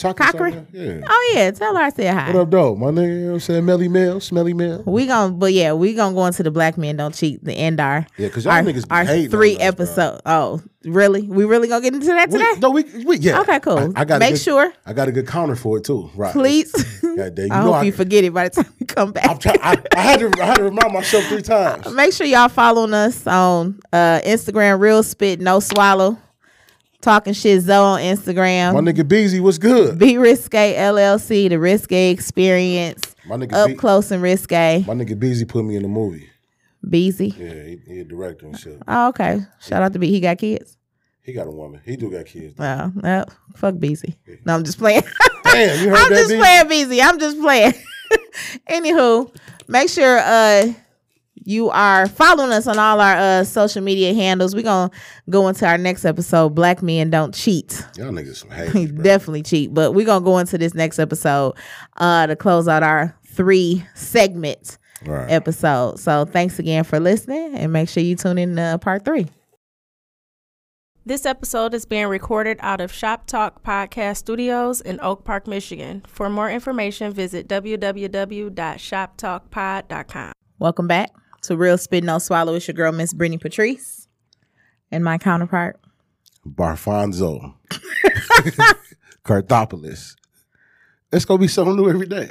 Cochran? Yeah. Oh, yeah. Tell her I said hi. What up, though? My nigga, you know what I'm saying? Melly Mel, Smelly Mel. We're going to go into the Black Men Don't Cheat, the end our. Yeah, because y'all niggas be hating three episodes. Oh, really? We really going to get into that today? No, yeah. Okay, cool. I got sure. I got a good counter for it, too. Right. Please. I hope you forget it by the time we come back. I had to remind myself 3 times. Make sure y'all following us on Instagram, Real Spit No Swallow. Talking Shit Zoe on Instagram. My nigga Beezy, what's good? Be Risky LLC, The Risky Experience. My nigga Up Close and Risky. My nigga Beezy put me in the movie. Beezy? Yeah, he a director and shit. Oh, okay. Shout out to Beezy. He got kids? He got a woman. He do got kids. Oh, well, fuck Beezy. Yeah. No, I'm just playing. Damn, you heard I'm that, just Beezy? Playing Beezy. I'm just playing. Anywho, make sure... you are following us on all our social media handles. We're going to go into our next episode, Black Men Don't Cheat. Y'all niggas some haters, bro. Definitely cheat. But we're going to go into this next episode to close out our 3-segment episode. So thanks again for listening, and make sure you tune in to part 3. This episode is being recorded out of Shop Talk Podcast Studios in Oak Park, Michigan. For more information, visit www.shoptalkpod.com. Welcome back. So Real Spit No Swallow, it's your girl, Miss Brittany Patrice, and my counterpart, Barfonzo Carthopoulos. It's gonna be something new every day.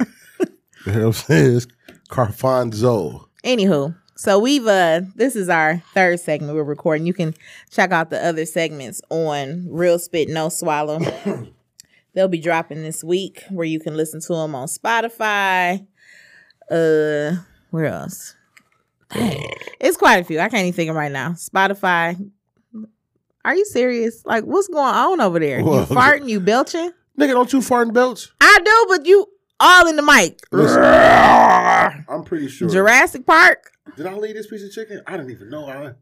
You know what I'm saying? It's Carfonzo. Anywho, so we've this is our 3rd segment we're recording. You can check out the other segments on Real Spit No Swallow. They'll be dropping this week, where you can listen to them on Spotify. Where else? It's quite a few. I can't even think of right now. Spotify. Are you serious? Like, what's going on over there? Whoa. You farting? You belching? Nigga, don't you fart and belch? I do, but you all in the mic. Listen, I'm pretty sure. Jurassic Park. Did I leave this piece of chicken? I didn't even know. I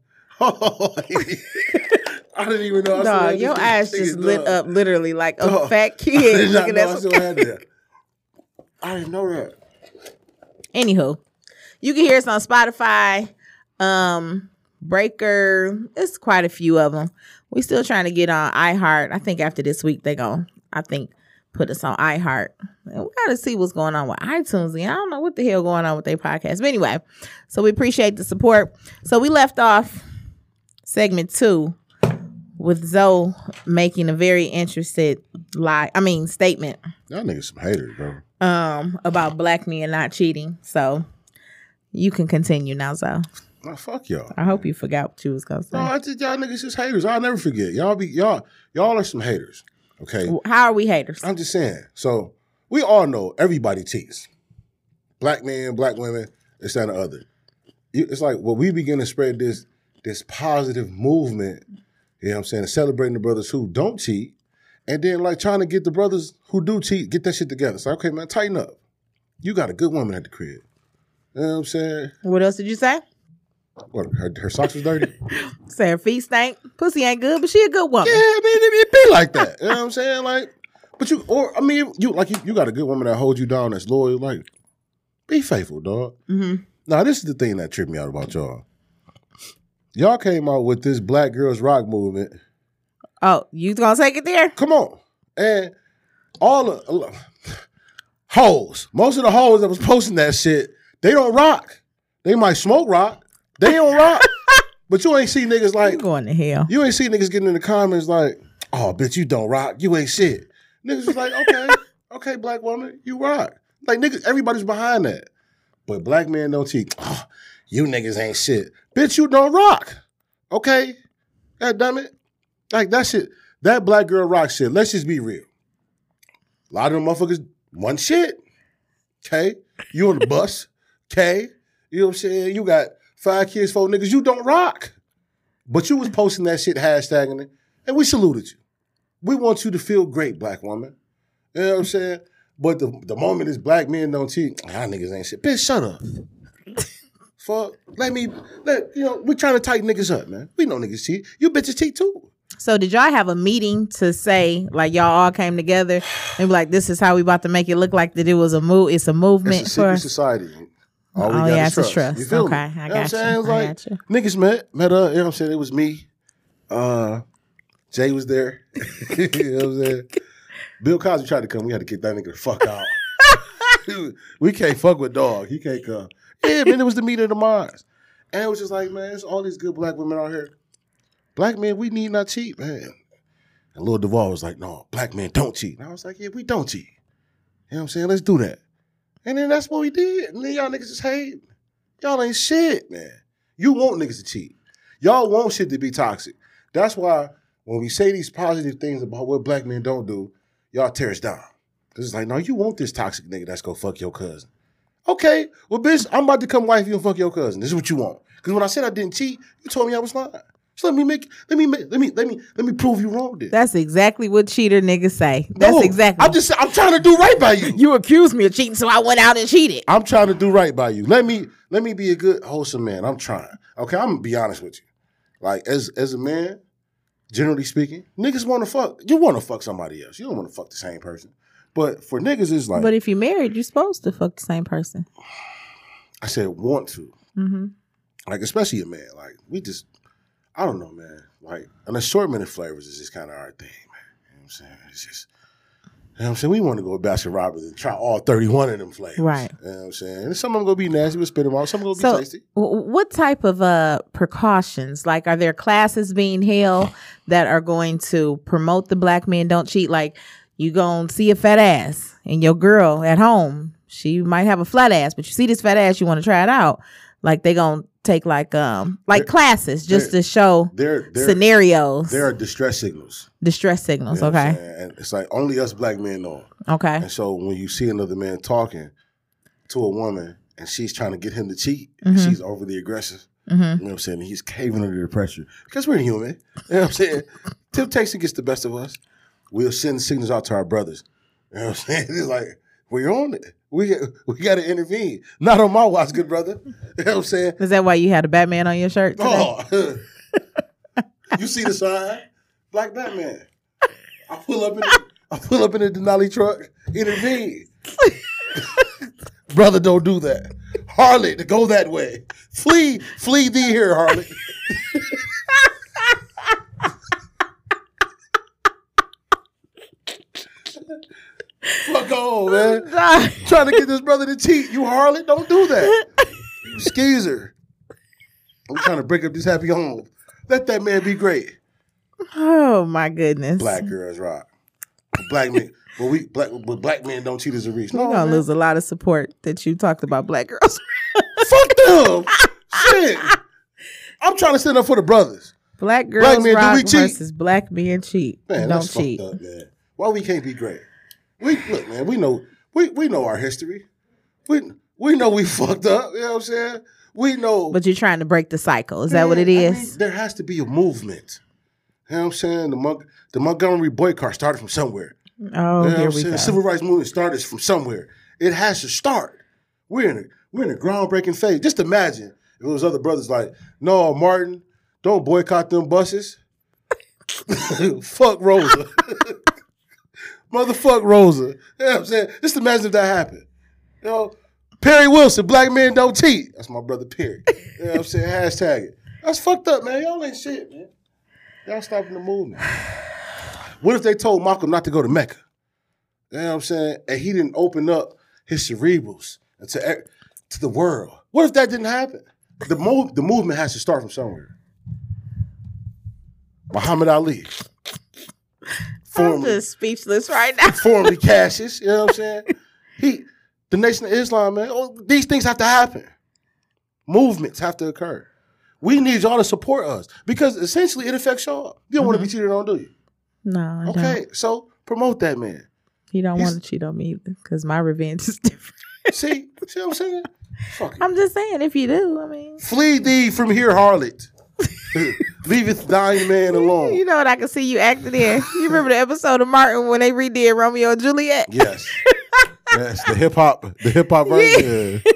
didn't even know. No, your eyes just lit up literally like a fat kid. I didn't know that. Anywho. You can hear us on Spotify, Breaker. It's quite a few of them. We still trying to get on iHeart. I think after this week they gonna, put us on iHeart. And we gotta see what's going on with iTunes. And I don't know what the hell going on with their podcast. But anyway, so we appreciate the support. So we left off segment 2 with Zoe making a very interested statement. Y'all niggas some haters, bro. About black men not cheating. So. You can continue now, Zoe. Oh, fuck y'all. I hope you forgot what you was gonna say. No, I just, y'all niggas is haters. I'll never forget. Y'all are some haters. Okay. How are we haters? I'm just saying. So we all know everybody cheats. Black men, black women, this that, and the other. It's like when we begin to spread this positive movement, you know what I'm saying, celebrating the brothers who don't cheat, and then like trying to get the brothers who do cheat, get that shit together. It's like, okay, man, tighten up. You got a good woman at the crib. You know what I'm saying? What else did you say? What, her socks was dirty? Say her feet stank. Pussy ain't good, but she a good woman. Yeah, I mean, it be like that. You know what I'm saying? Like, but you got a good woman that holds you down, that's loyal. Like, be faithful, dog. Mm-hmm. Now, this is the thing that tripped me out about y'all. Y'all came out with this Black Girls Rock movement. Oh, you gonna take it there? Come on. And all the hoes, most of the hoes that was posting that shit, they don't rock. They might smoke rock. They don't rock. But you ain't see niggas like, I'm going to hell. You ain't see niggas getting in the comments like, oh, bitch, you don't rock. You ain't shit. Niggas was like, okay, okay, black woman, you rock. Like, niggas, everybody's behind that. But black men don't teach. Oh, you niggas ain't shit. Bitch, you don't rock. Okay? God damn it. Like, that shit, that black girl rock shit, let's just be real. A lot of them motherfuckers want shit. Okay? You on the bus. Okay? You know what I'm saying? You got 5 kids, 4 niggas. You don't rock. But you was posting that shit, hashtagging it, and we saluted you. We want you to feel great, black woman. You know what I'm saying? But the moment is black men don't cheat, y'all niggas ain't shit. Bitch, shut up. Fuck. Let you know, we're trying to tighten niggas up, man. We know niggas cheat. You bitches cheat too. So did y'all have a meeting to say, like, y'all all came together and be like, this is how we about to make it look like that it was a move. It's a movement. It's a secret society. All we got is trust. You feel me? I got you. I got you. Niggas met up. You know what I'm saying? It was me. Jay was there. You know what I'm saying? Bill Cosby tried to come. We had to kick that nigga the fuck out. We can't fuck with dog. He can't come. Yeah, man, it was the meeting of the minds. And it was just like, man, it's all these good black women out here. Black men, we need not cheat, man. And Lil Duval was like, no, black men don't cheat. And I was like, yeah, we don't cheat. You know what I'm saying? Let's do that. And then that's what we did. And then y'all niggas just hate. Y'all ain't shit, man. You want niggas to cheat. Y'all want shit to be toxic. That's why when we say these positive things about what black men don't do, y'all tear us down. Because it's like, no, you want this toxic nigga that's gonna fuck your cousin. Okay, well, bitch, I'm about to come wife you and fuck your cousin. This is what you want. Because when I said I didn't cheat, you told me I was lying. So let me prove you wrong then. That's exactly what cheater niggas say. That's exactly. I'm trying to do right by you. You accused me of cheating, so I went out and cheated. I'm trying to do right by you. Let me be a good, wholesome man. I'm trying. Okay, I'm gonna be honest with you. Like, as a man, generally speaking, niggas want to fuck. You want to fuck somebody else. You don't want to fuck the same person. But for niggas, it's like. But if you're married, you're supposed to fuck the same person. I said want to. Mm-hmm. Like, especially a man. Like, we just, I don't know, man. Like, an assortment of flavors is just kind of our thing, man. You know what I'm saying? It's just, you know what I'm saying? We want to go to Baskin Robbins and try all 31 of them flavors. Right. You know what I'm saying? And some of them going to be nasty. We'll spit them out. Some of them going to be tasty. What type of precautions? Like, are there classes being held that are going to promote the black men don't cheat? Like, you going to see a fat ass and your girl at home, she might have a flat ass, but you see this fat ass, you want to try it out. Like, they going to take like classes just to show scenarios. There are distress signals. Distress signals, you know, okay. And it's like only us black men know. Okay. And so when you see another man talking to a woman and she's trying to get him to cheat, mm-hmm. and she's overly aggressive, mm-hmm. you know what I'm saying? And he's caving under the pressure because we're human. You know what I'm saying? Temptation gets the best of us. We'll send signals out to our brothers. You know what I'm saying? It's like, we're on it. We got to intervene. Not on my watch, good brother. You know what I'm saying? Is that why you had a Batman on your shirt today? Oh. You see the sign? Black Batman. I pull up in a Denali truck. Intervene. Brother, don't do that. Harlot, go that way. Flee thee here, Harlot. Fuck on, man. Trying to get this brother to cheat. You harlot, don't do that. You skeezer. I'm trying to break up this happy home. Let that man be great. Oh, my goodness. Black girls rock. Black men. Black men don't cheat as a reach. You're going to lose a lot of support that you talked about black girls. Fuck them. Shit. I'm trying to stand up for the brothers. Black girls black rock versus black men cheat. Man, don't cheat. Fucked up, man. Why we can't be great? Look, man, we know our history. We know we fucked up, you know what I'm saying? We know. But you're trying to break the cycle. Is that what it is? I mean, there has to be a movement. You know what I'm saying? The Montgomery boycott started from somewhere. Oh, you know here we go. The civil rights movement started from somewhere. It has to start. We're in a groundbreaking phase. Just imagine if it was other brothers like, no, Martin, don't boycott them buses. Fuck Rosa. Motherfuck Rosa. You know what I'm saying? Just imagine if that happened. You know, Perry Wilson, black men don't cheat. That's my brother Perry. You know what I'm saying? Hashtag it. That's fucked up, man. Y'all ain't shit, man. Y'all stopping the movement. What if they told Malcolm not to go to Mecca? You know what I'm saying? And he didn't open up his cerebrals to the world. What if that didn't happen? The movement has to start from somewhere. Muhammad Ali. I'm just speechless right now. Formerly Cassius, you know what I'm saying? The Nation of Islam, man. Oh, these things have to happen. Movements have to occur. We need y'all to support us because essentially it affects y'all. You don't want to be cheated on, do you? No, I don't. So promote that man. You don't want to cheat on me either because my revenge is different. See what I'm saying? Fuck I'm just saying if you do, I mean. Flee thee from here, harlot. Leaveth thine man alone. You know what I can see you acting in. You remember the episode of Martin when they redid Romeo and Juliet? Yes. Yes, the hip hop version. Yeah.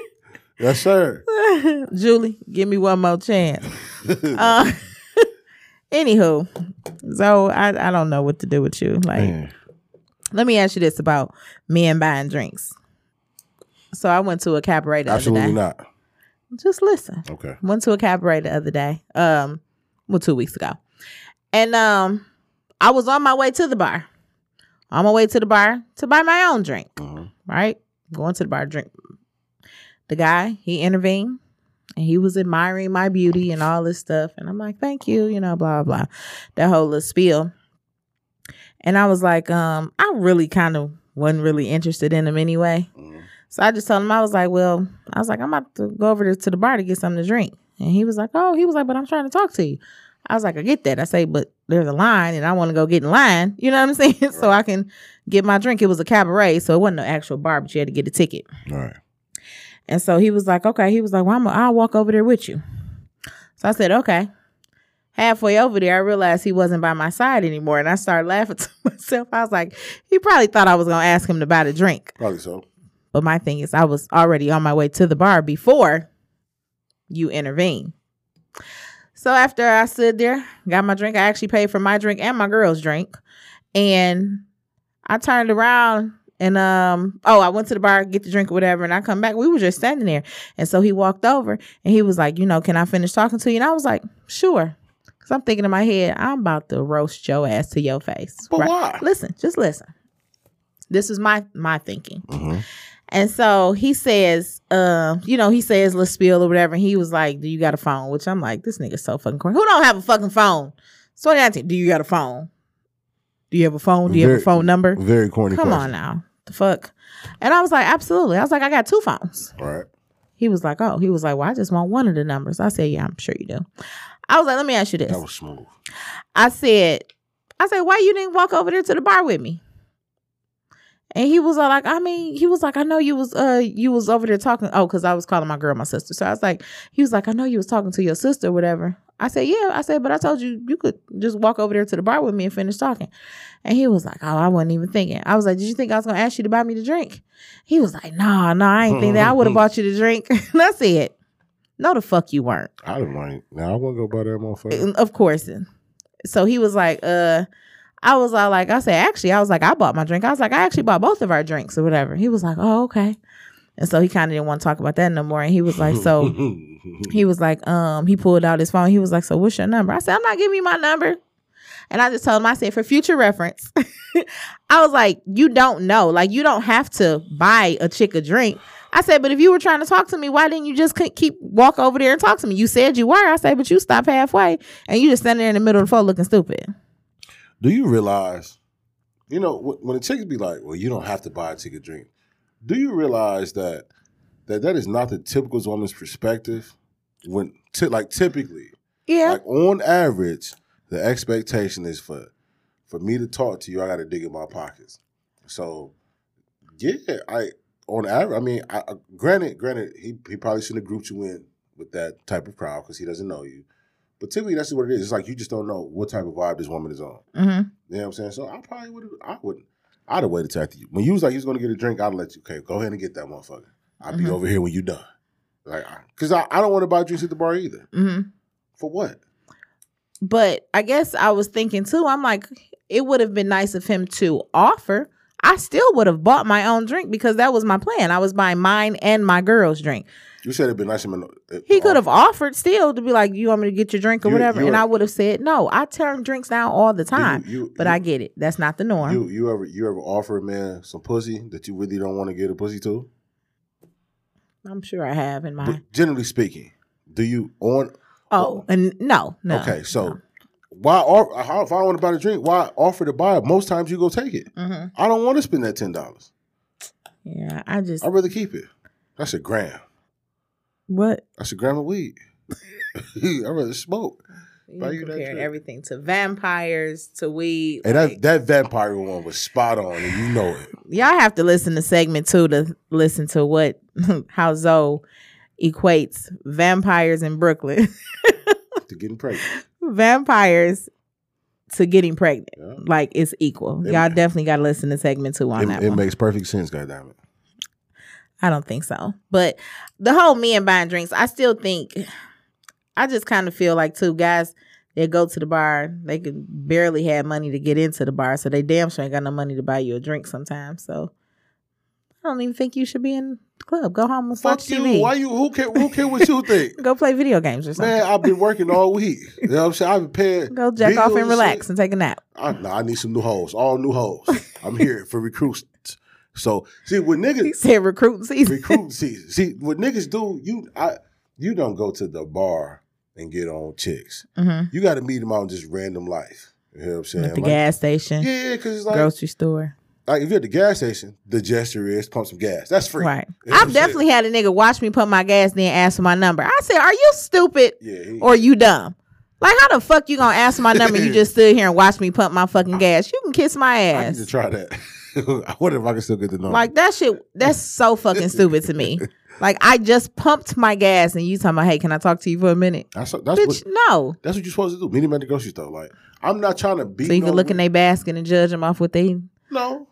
Yes, sir. Julie, give me one more chance. Anywho, so I don't know what to do with you. Like, man. Let me ask you this about men buying drinks. So I went to a cabaret the other day. Absolutely not. Just listen. Okay. Went to a cabaret the other day. 2 weeks ago. And I was on my way to the bar. On my way to the bar to buy my own drink. Right? Going to the bar to drink. The guy, he intervened and he was admiring my beauty and all this stuff. And I'm like, thank you, you know, blah, blah, blah. That whole little spiel. And I was like, I really kind of wasn't really interested in him anyway. So I just told him, I was like, I'm about to go over to the bar to get something to drink. And he was like, but I'm trying to talk to you. I was like, I get that. I say, but there's a line and I want to go get in line. You know what I'm saying? Right. So I can get my drink. It was a cabaret. So it wasn't an actual bar, but you had to get a ticket. All right. And so he was like, okay. He was like, well, I'll walk over there with you. So I said, okay. Halfway over there, I realized he wasn't by my side anymore. And I started laughing to myself. I was like, he probably thought I was going to ask him to buy the drink. Probably so. But my thing is, I was already on my way to the bar before you intervened. So after I stood there, got my drink, I actually paid for my drink and my girl's drink. And I turned around. And, I went to the bar, get the drink or whatever, and I come back. We were just standing there. And so he walked over, and he was like, you know, can I finish talking to you? And I was like, sure. Because I'm thinking in my head, I'm about to roast your ass to your face. But right? Why? Listen, just listen. This is my thinking. And so he says, let's spill or whatever. And he was like, do you got a phone? Which I'm like, this nigga's so fucking corny. Who don't have a fucking phone? So I think, do you got a phone? Do you have a phone? Do you have a phone number? Very corny question. Come on now. Fuck. And I was like, absolutely. I was like, I got two phones. All right. He was like, oh. He was like, well, I just want one of the numbers. I said, yeah, I'm sure you do. I was like, let me ask you this. That was smooth. I said, why you didn't walk over there to the bar with me? And he was all like, I know you was over there talking. Oh, because I was calling my girl my sister. So I was like, he was like, I know you was talking to your sister or whatever. I said, yeah. I said, but I told you, you could just walk over there to the bar with me and finish talking. And he was like, oh, I wasn't even thinking. I was like, did you think I was going to ask you to buy me the drink? He was like, no, I ain't think that. I would have bought you the drink. And I said, no, the fuck you weren't. I didn't mind. Now I wouldn't go buy that motherfucker. Of course. So he was like, I was all like, I said, actually, I was like, I bought my drink. I was like, I actually bought both of our drinks or whatever. He was like, oh, okay. And so he kind of didn't want to talk about that no more. And he was like, so he was like, he pulled out his phone. He was like, so what's your number? I said, I'm not giving you my number. And I just told him, I said, for future reference, I was like, you don't know. Like, you don't have to buy a chick a drink. I said, but if you were trying to talk to me, why didn't you just walk over there and talk to me? You said you were. I said, but you stopped halfway and you just standing there in the middle of the floor looking stupid. Do you realize, you know, when a chick be like, well, you don't have to buy a chick a drink. Do you realize that is not the typical woman's perspective? When typically, yeah, like on average, the expectation is for me to talk to you, I got to dig in my pockets. So yeah, granted, he probably shouldn't have grouped you in with that type of crowd because he doesn't know you. But typically, that's what it is. It's like you just don't know what type of vibe this woman is on. You know what I'm saying? So I'd have waited till after you. When you was like you was gonna get a drink, I'd let you. Okay, go ahead and get that motherfucker. I'll be over here when you done. Like, cause I don't want to buy drinks at the bar either. For what? But I guess I was thinking too. I'm like, it would have been nice of him to offer. I still would have bought my own drink because that was my plan. I was buying mine and my girl's drink. You said it'd be nice. He could have offered still to be like, you want me to get your drink or whatever? And I would have said no. I turn drinks down all the time. But I get it. That's not the norm. You ever offer a man some pussy that you really don't want to get a pussy to? I'm sure I have in my... But generally speaking, do you on... Oh, and no. Okay, so... No. Why offer, if I want to buy a drink, why offer to buy it? Most times you go take it. Mm-hmm. I don't want to spend that $10. Yeah, I'd rather keep it. That's a gram. What? That's a gram of weed. I'd rather smoke. You comparing everything to vampires, to weed. And like, that vampire one was spot on, and you know it. Y'all have to listen to segment 2 to listen to how Zoe equates vampires in Brooklyn. To getting pregnant. Vampires to getting pregnant. Yeah. Like, it's equal. Y'all definitely got to listen to segment 2 on that one. It makes perfect sense, goddammit. I don't think so. But the whole me and buying drinks, I still think... I just kind of feel like, too, guys, they go to the bar. They could barely have money to get into the bar, so they damn sure ain't got no money to buy you a drink sometimes. So I don't even think you should be in the club. Go home and watch TV. Why you? Who care what you think? Go play video games or something. Man, I've been working all week. You know what I'm saying? I've been paying. Go jack off and relax and take a nap. I need some new hoes. All new hoes. I'm here for recruits. So, see, what niggas... He said recruiting season. Recruiting season. See, what niggas do, you don't go to the bar and get on chicks. Mm-hmm. You got to meet them out in just random life. You know what I'm saying? At the gas station. Yeah, because it's like... Grocery store. Like, if you're at the gas station, the gesture is pump some gas. That's free. Right. You know I've definitely had a nigga watch me pump my gas then ask for my number. I said, are you stupid or you dumb? Like, how the fuck you going to ask for my number and you just stood here and watch me pump my fucking gas? You can kiss my ass. I need to try that. I wonder if I can still get the number. Like, that shit, that's so fucking stupid to me. Like, I just pumped my gas and you talking about, hey, can I talk to you for a minute? Bitch, no. That's what you're supposed to do. Meet him at the grocery store. Like, I'm not trying to be... So you can look in their basket and judge them off what they... No.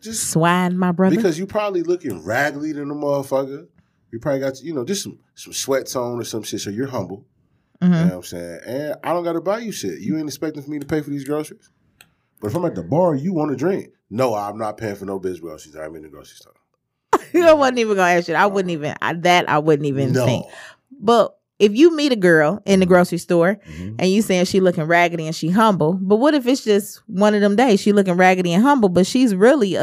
Just swine, my brother. Because you probably looking raggedy than a motherfucker. You probably got, just some sweats on or some shit. So you're humble. Mm-hmm. You know what I'm saying? And I don't got to buy you shit. You ain't expecting for me to pay for these groceries. But if I'm at the bar, you want a drink. No, I'm not paying for no bitch groceries. I'm in the grocery store. I wasn't even going to ask you. I wouldn't even think. But if you meet a girl in the grocery store and you saying she looking raggedy and she humble, but what if it's just one of them days she looking raggedy and humble, but she's really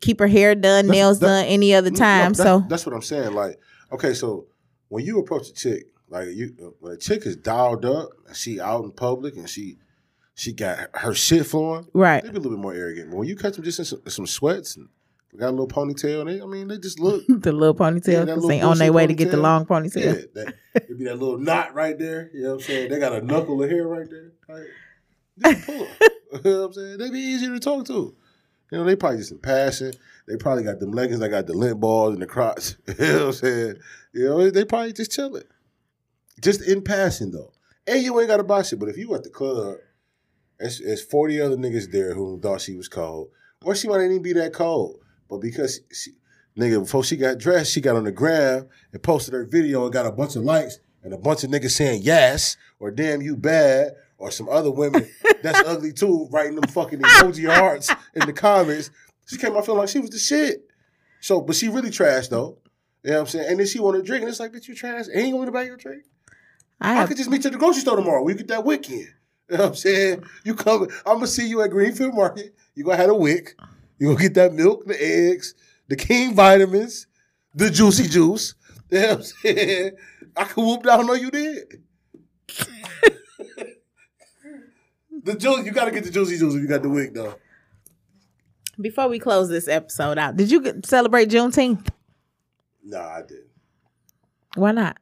keep her hair done, nails done any other time. That's what I'm saying. Like, okay, so when you approach a chick, like when a chick is dialed up and she out in public and she got her shit flowing, right? They be a little bit more arrogant. But when you catch them just in some sweats and got a little ponytail, they just look. The little ponytail, because they on their way to get the long ponytail. Yeah, it'd be that little knot right there. You know what I'm saying? They got a knuckle of hair right there. Like, you can pull them. You know what I'm saying? They be easier to talk to. They probably just in passing. They probably got them leggings that got the lint balls and the crotch. You know what I'm saying? They probably just chilling. Just in passing, though. And you ain't got to buy shit. But if you at the club, there's 40 other niggas there who thought she was cold. Or she might even be that cold. But because before she got dressed, she got on the gram and posted her video and got a bunch of likes and a bunch of niggas saying yes or damn you bad or some other women that's ugly too writing them fucking emoji hearts in the comments. She came out feeling like she was the shit. So, but she really trash though. You know what I'm saying? And then she wanted a drink and it's like, bitch, you trash. Ain't you want to buy your drink? I could just meet you at the grocery store tomorrow. We get that wick in. You know what I'm saying? You come, I'm gonna see you at Greenfield Market. You gonna have a wick. You gonna get that milk, the eggs, the King vitamins, the juicy juice. You know what I'm saying? I could whoop down on you did. The juice, you gotta get the juicy juice if you got the wick though. Before we close this episode out, did you celebrate Juneteenth? No, I didn't. Why not?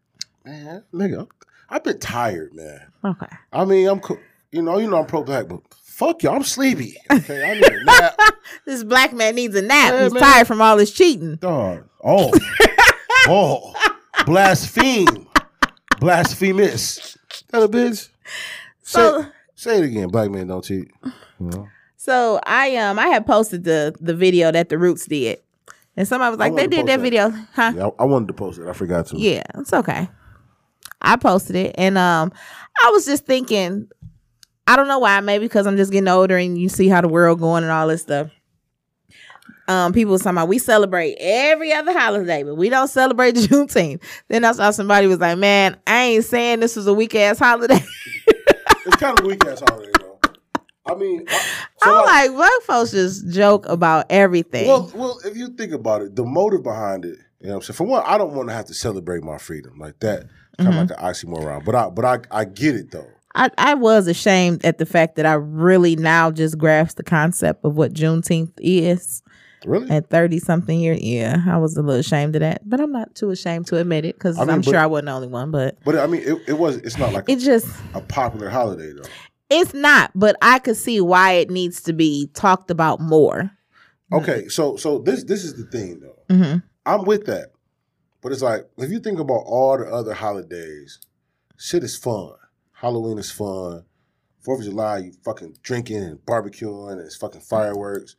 Man, nigga, I've been tired, man. Okay. I mean, I'm cool. You know, I'm pro-black, but fuck y'all, I'm sleepy. Okay, I need a nap. This black man needs a nap. Yeah, He's tired from all his cheating. Dog. Oh. Oh. Blaspheme. Blasphemous. That a bitch. So, say it again. Black men don't cheat. You know? So I had posted the video that The Roots did. And somebody was like, they did that video. Huh? Yeah, I wanted to post it. I forgot to. Yeah, it's okay. I posted it. And I was just thinking, I don't know why, maybe because I'm just getting older and you see how the world going and all this stuff. People was talking about, we celebrate every other holiday, but we don't celebrate Juneteenth. Then I saw somebody was like, man, I ain't saying this was a weak-ass holiday. It's kind of a weak-ass holiday, though. I mean, I'm like, black folks just joke about everything. Well, if you think about it, the motive behind it, you know what I'm saying? For one, I don't want to have to celebrate my freedom like that. Kind of like an oxymoron. But I get it, though. I was ashamed at the fact that I really now just grasped the concept of what Juneteenth is. Really? At 30-something years. Yeah, I was a little ashamed of that. But I'm not too ashamed to admit it because I'm sure I wasn't the only one. But I mean, it's not like a popular holiday, though. It's not, but I could see why it needs to be talked about more. Okay, so this is the thing, though. Mm-hmm. I'm with that. But it's like, if you think about all the other holidays, shit is fun. Halloween is fun. 4th of July, you fucking drinking and barbecuing and it's fucking fireworks.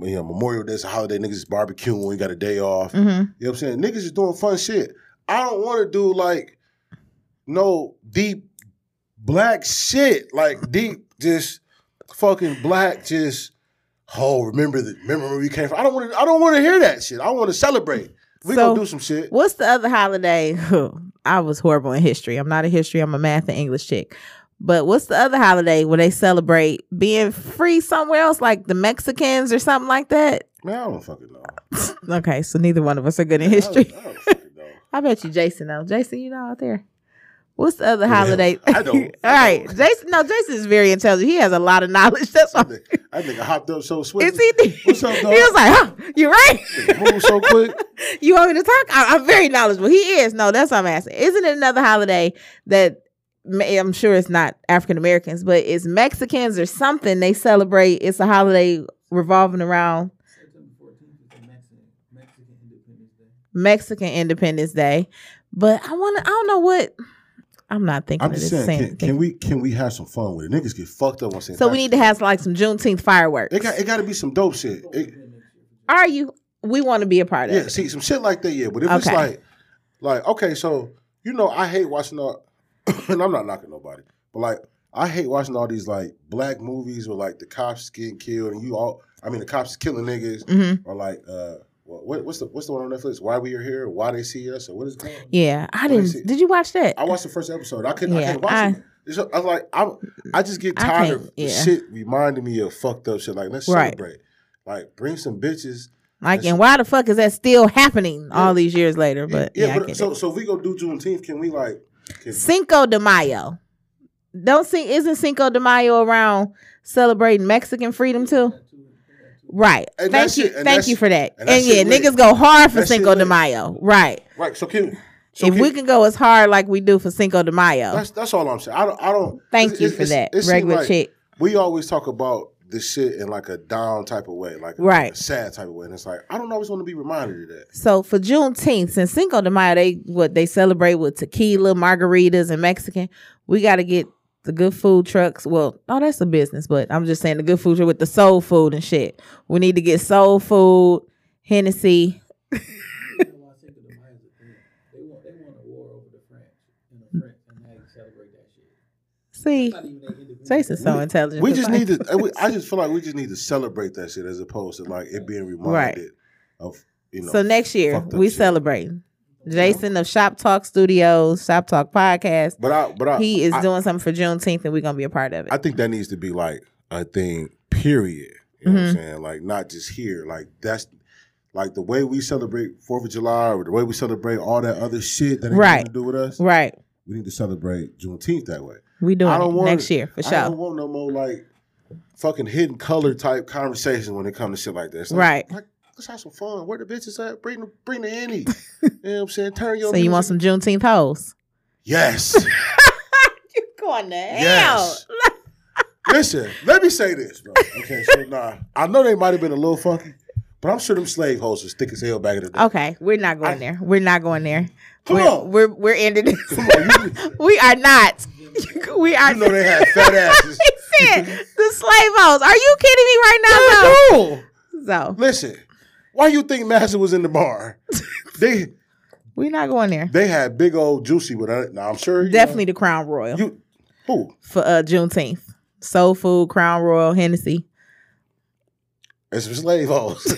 You know, Memorial Day is a holiday. Niggas is barbecuing. You got a day off. Mm-hmm. You know what I'm saying? Niggas is doing fun shit. I don't want to do, like, no deep black shit. Like, deep, just fucking black, just, oh, remember where we came from. I don't want to hear that shit. I want to celebrate. We gonna do some shit. What's the other holiday? I was horrible in history. I'm not a history. I'm a math and English chick. But what's the other holiday where they celebrate being free somewhere else, like the Mexicans or something like that? Man, I don't fucking know. Okay, so neither one of us are good in history. I don't fucking know. I bet you Jason knows. Jason, you know out there. What's the other holiday? I don't. All right. Jason is very intelligent. He has a lot of knowledge. That's all. I think I hopped up so swift. What's up, dog? He was like, huh, you right? Move so quick. You want me to talk? I'm very knowledgeable. He is. No, that's what I'm asking. Isn't it another holiday that, I'm sure it's not African-Americans, but it's Mexicans or something they celebrate? It's a holiday revolving around Mexican Independence Day. But I don't know what... I'm not thinking. I'm just saying, can we have some fun with it? Niggas get fucked up on saying. So we need to have like some Juneteenth fireworks. It got to be some dope shit. We want to be a part of it. Yeah, see some shit like that. Yeah, but if it's like okay, so you know I hate watching all, and I'm not knocking nobody, but like I hate watching all these like black movies where like the cops getting killed and the cops is killing niggas or like. What's the one on Netflix? Why we are here? Why they see us? Or what is it called? Yeah, I didn't. Did you watch that? I watched the first episode. I couldn't watch it. I just get tired of shit reminding me of fucked up shit. Like let's celebrate. Like bring some bitches. Like and why the fuck is that still happening all these years later? But so if we go do Juneteenth. Can we like Cinco de Mayo? Isn't Cinco de Mayo around celebrating Mexican freedom too? Right. And Thank you for that. And yeah, niggas go hard for Cinco de Mayo. Right. Right. So if we can go as hard like we do for Cinco de Mayo. That's all I'm saying. I don't. Thank you for that. It regular like chick. We always talk about this shit in like a down type of way, like a sad type of way, and it's like I don't always want to be reminded of that. So for Juneteenth and Cinco de Mayo, they celebrate with tequila, margaritas, and Mexican. We got to get. The good food trucks. Well, no, that's a business, but I'm just saying the good food truck with the soul food and shit. We need to get soul food, Hennessy. They want a war over the French and the French, and how you celebrate that shit. See, Jason's so intelligent. We just need to. I just feel like we just need to celebrate that shit as opposed to like it being reminded of. You know. So next year we celebrating. Jason of Shop Talk Studios, Shop Talk Podcast. But he is doing something for Juneteenth, and we're gonna be a part of it. I think that needs to be like a thing. Period. You know what I'm saying? Like not just here. Like that's like the way we celebrate 4th of July, or the way we celebrate all that other shit that ain't got to do with us. Right. We need to celebrate Juneteenth that way. We doing it next year for sure. I don't want no more like fucking hidden color type conversation when it comes to shit like this. Like, right. Like, let's have some fun. Where the bitches at? Bring the Annie. You know what I'm saying? Turn your. So you want some Juneteenth hoes? Yes. You're going to hell. Yes. Listen, let me say this, bro. Okay, so I know they might have been a little funky, but I'm sure them slave hoes was thick as hell back in the day. Okay, we're not going there. We're not going there. Come on. We're ending this. Come on, we are not. We are. You know they had fat asses. He said the slave hoes. Are you kidding me right now? No. So listen. Why you think Massa was in the bar? We're not going there. They had big old juicy with it. Now I'm sure definitely the Crown Royal. For Juneteenth, soul food, Crown Royal, Hennessy. and some slave hoes.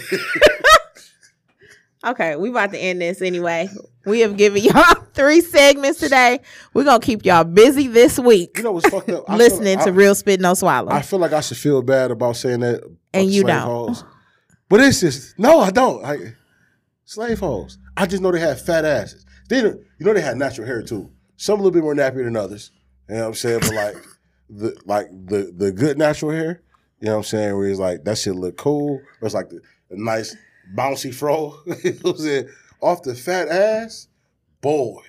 Okay, we about to end this anyway. We have given y'all 3 segments today. We're going to keep y'all busy this week. You know what's fucked up? Listening to Real Spit No Swallow. I feel like I should feel bad about saying that. And you don't. Holes. But it's just, no, I don't. Slave hoes. I just know they had fat asses. You know they had natural hair too. Some a little bit more nappy than others. You know what I'm saying? But like the good natural hair, you know what I'm saying? Where it's like, that shit look cool. Or it's like the nice... bouncy fro, you know what I'm saying? Off the fat ass, boy.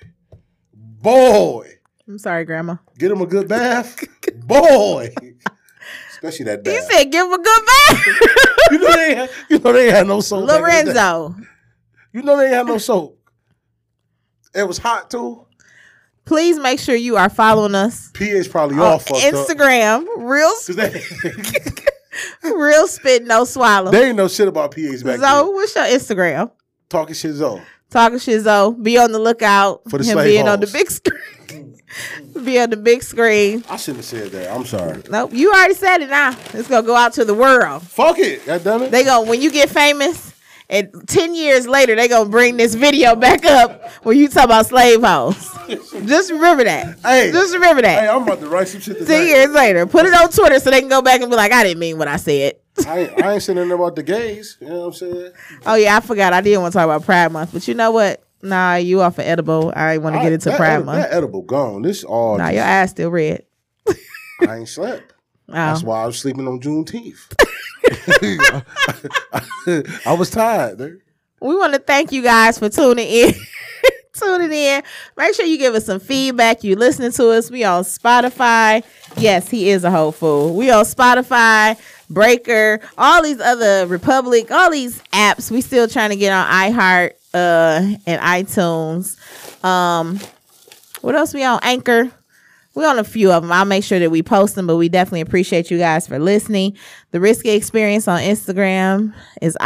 I'm sorry, Grandma. Get him a good bath, boy. Especially that bath. You said give him a good bath. you know they ain't had no soap. Lorenzo. You know they ain't had no soap. It was hot too. Please make sure you are following us. PH probably all fucked up. Instagram, Real Spit No Swallow. They ain't no shit about PH back then. Zoe, what's your Instagram? Talking Shit Zoe. Talking Shit Zoe. Be on the lookout for the slave being holes. On the big screen. Be on the big screen. I shouldn't have said that. I'm sorry. Nope. You already said it now. It's gonna go out to the world. Fuck it. God damn it. They go when you get famous and 10 years later they gonna bring this video back up where you talk about slave hoes. Just remember that. Hey, just remember that. Hey, I'm about to write some shit tonight. 10 years later. Put it on Twitter so they can go back and be like, I didn't mean what I said. I ain't saying nothing about the gays. You know what I'm saying? Oh, yeah, I forgot. I didn't want to talk about Pride Month. But you know what? Nah, you off of edible. I ain't want to get into Pride Month. That edible gone. This all. Nah, your ass still red. I ain't slept. Oh. That's why I was sleeping on Juneteenth. I was tired, dude. We want to thank you guys for tuning in. Make sure you give us some feedback. You listening to us. We on Spotify. Yes, he is a whole fool. We on Spotify, Breaker, all these other Republic, all these apps. We still trying to get on iHeart and iTunes. What else we on? Anchor. We on a few of them. I'll make sure that we post them, but we definitely appreciate you guys for listening. The Risky Experience on Instagram is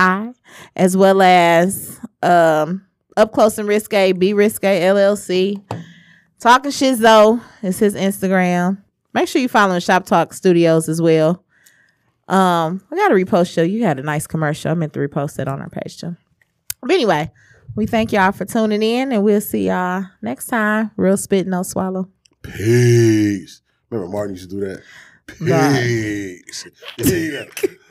as well as... Up Close and Risque, Be Risky LLC. Talking Shit Zoe is his Instagram. Make sure you follow Shop Talk Studios as well. I got to repost you. You had a nice commercial. I meant to repost it on our page too. But anyway, we thank y'all for tuning in, and we'll see y'all next time. Real Spit, No Swallow. Peace. Remember Martin used to do that? Peace.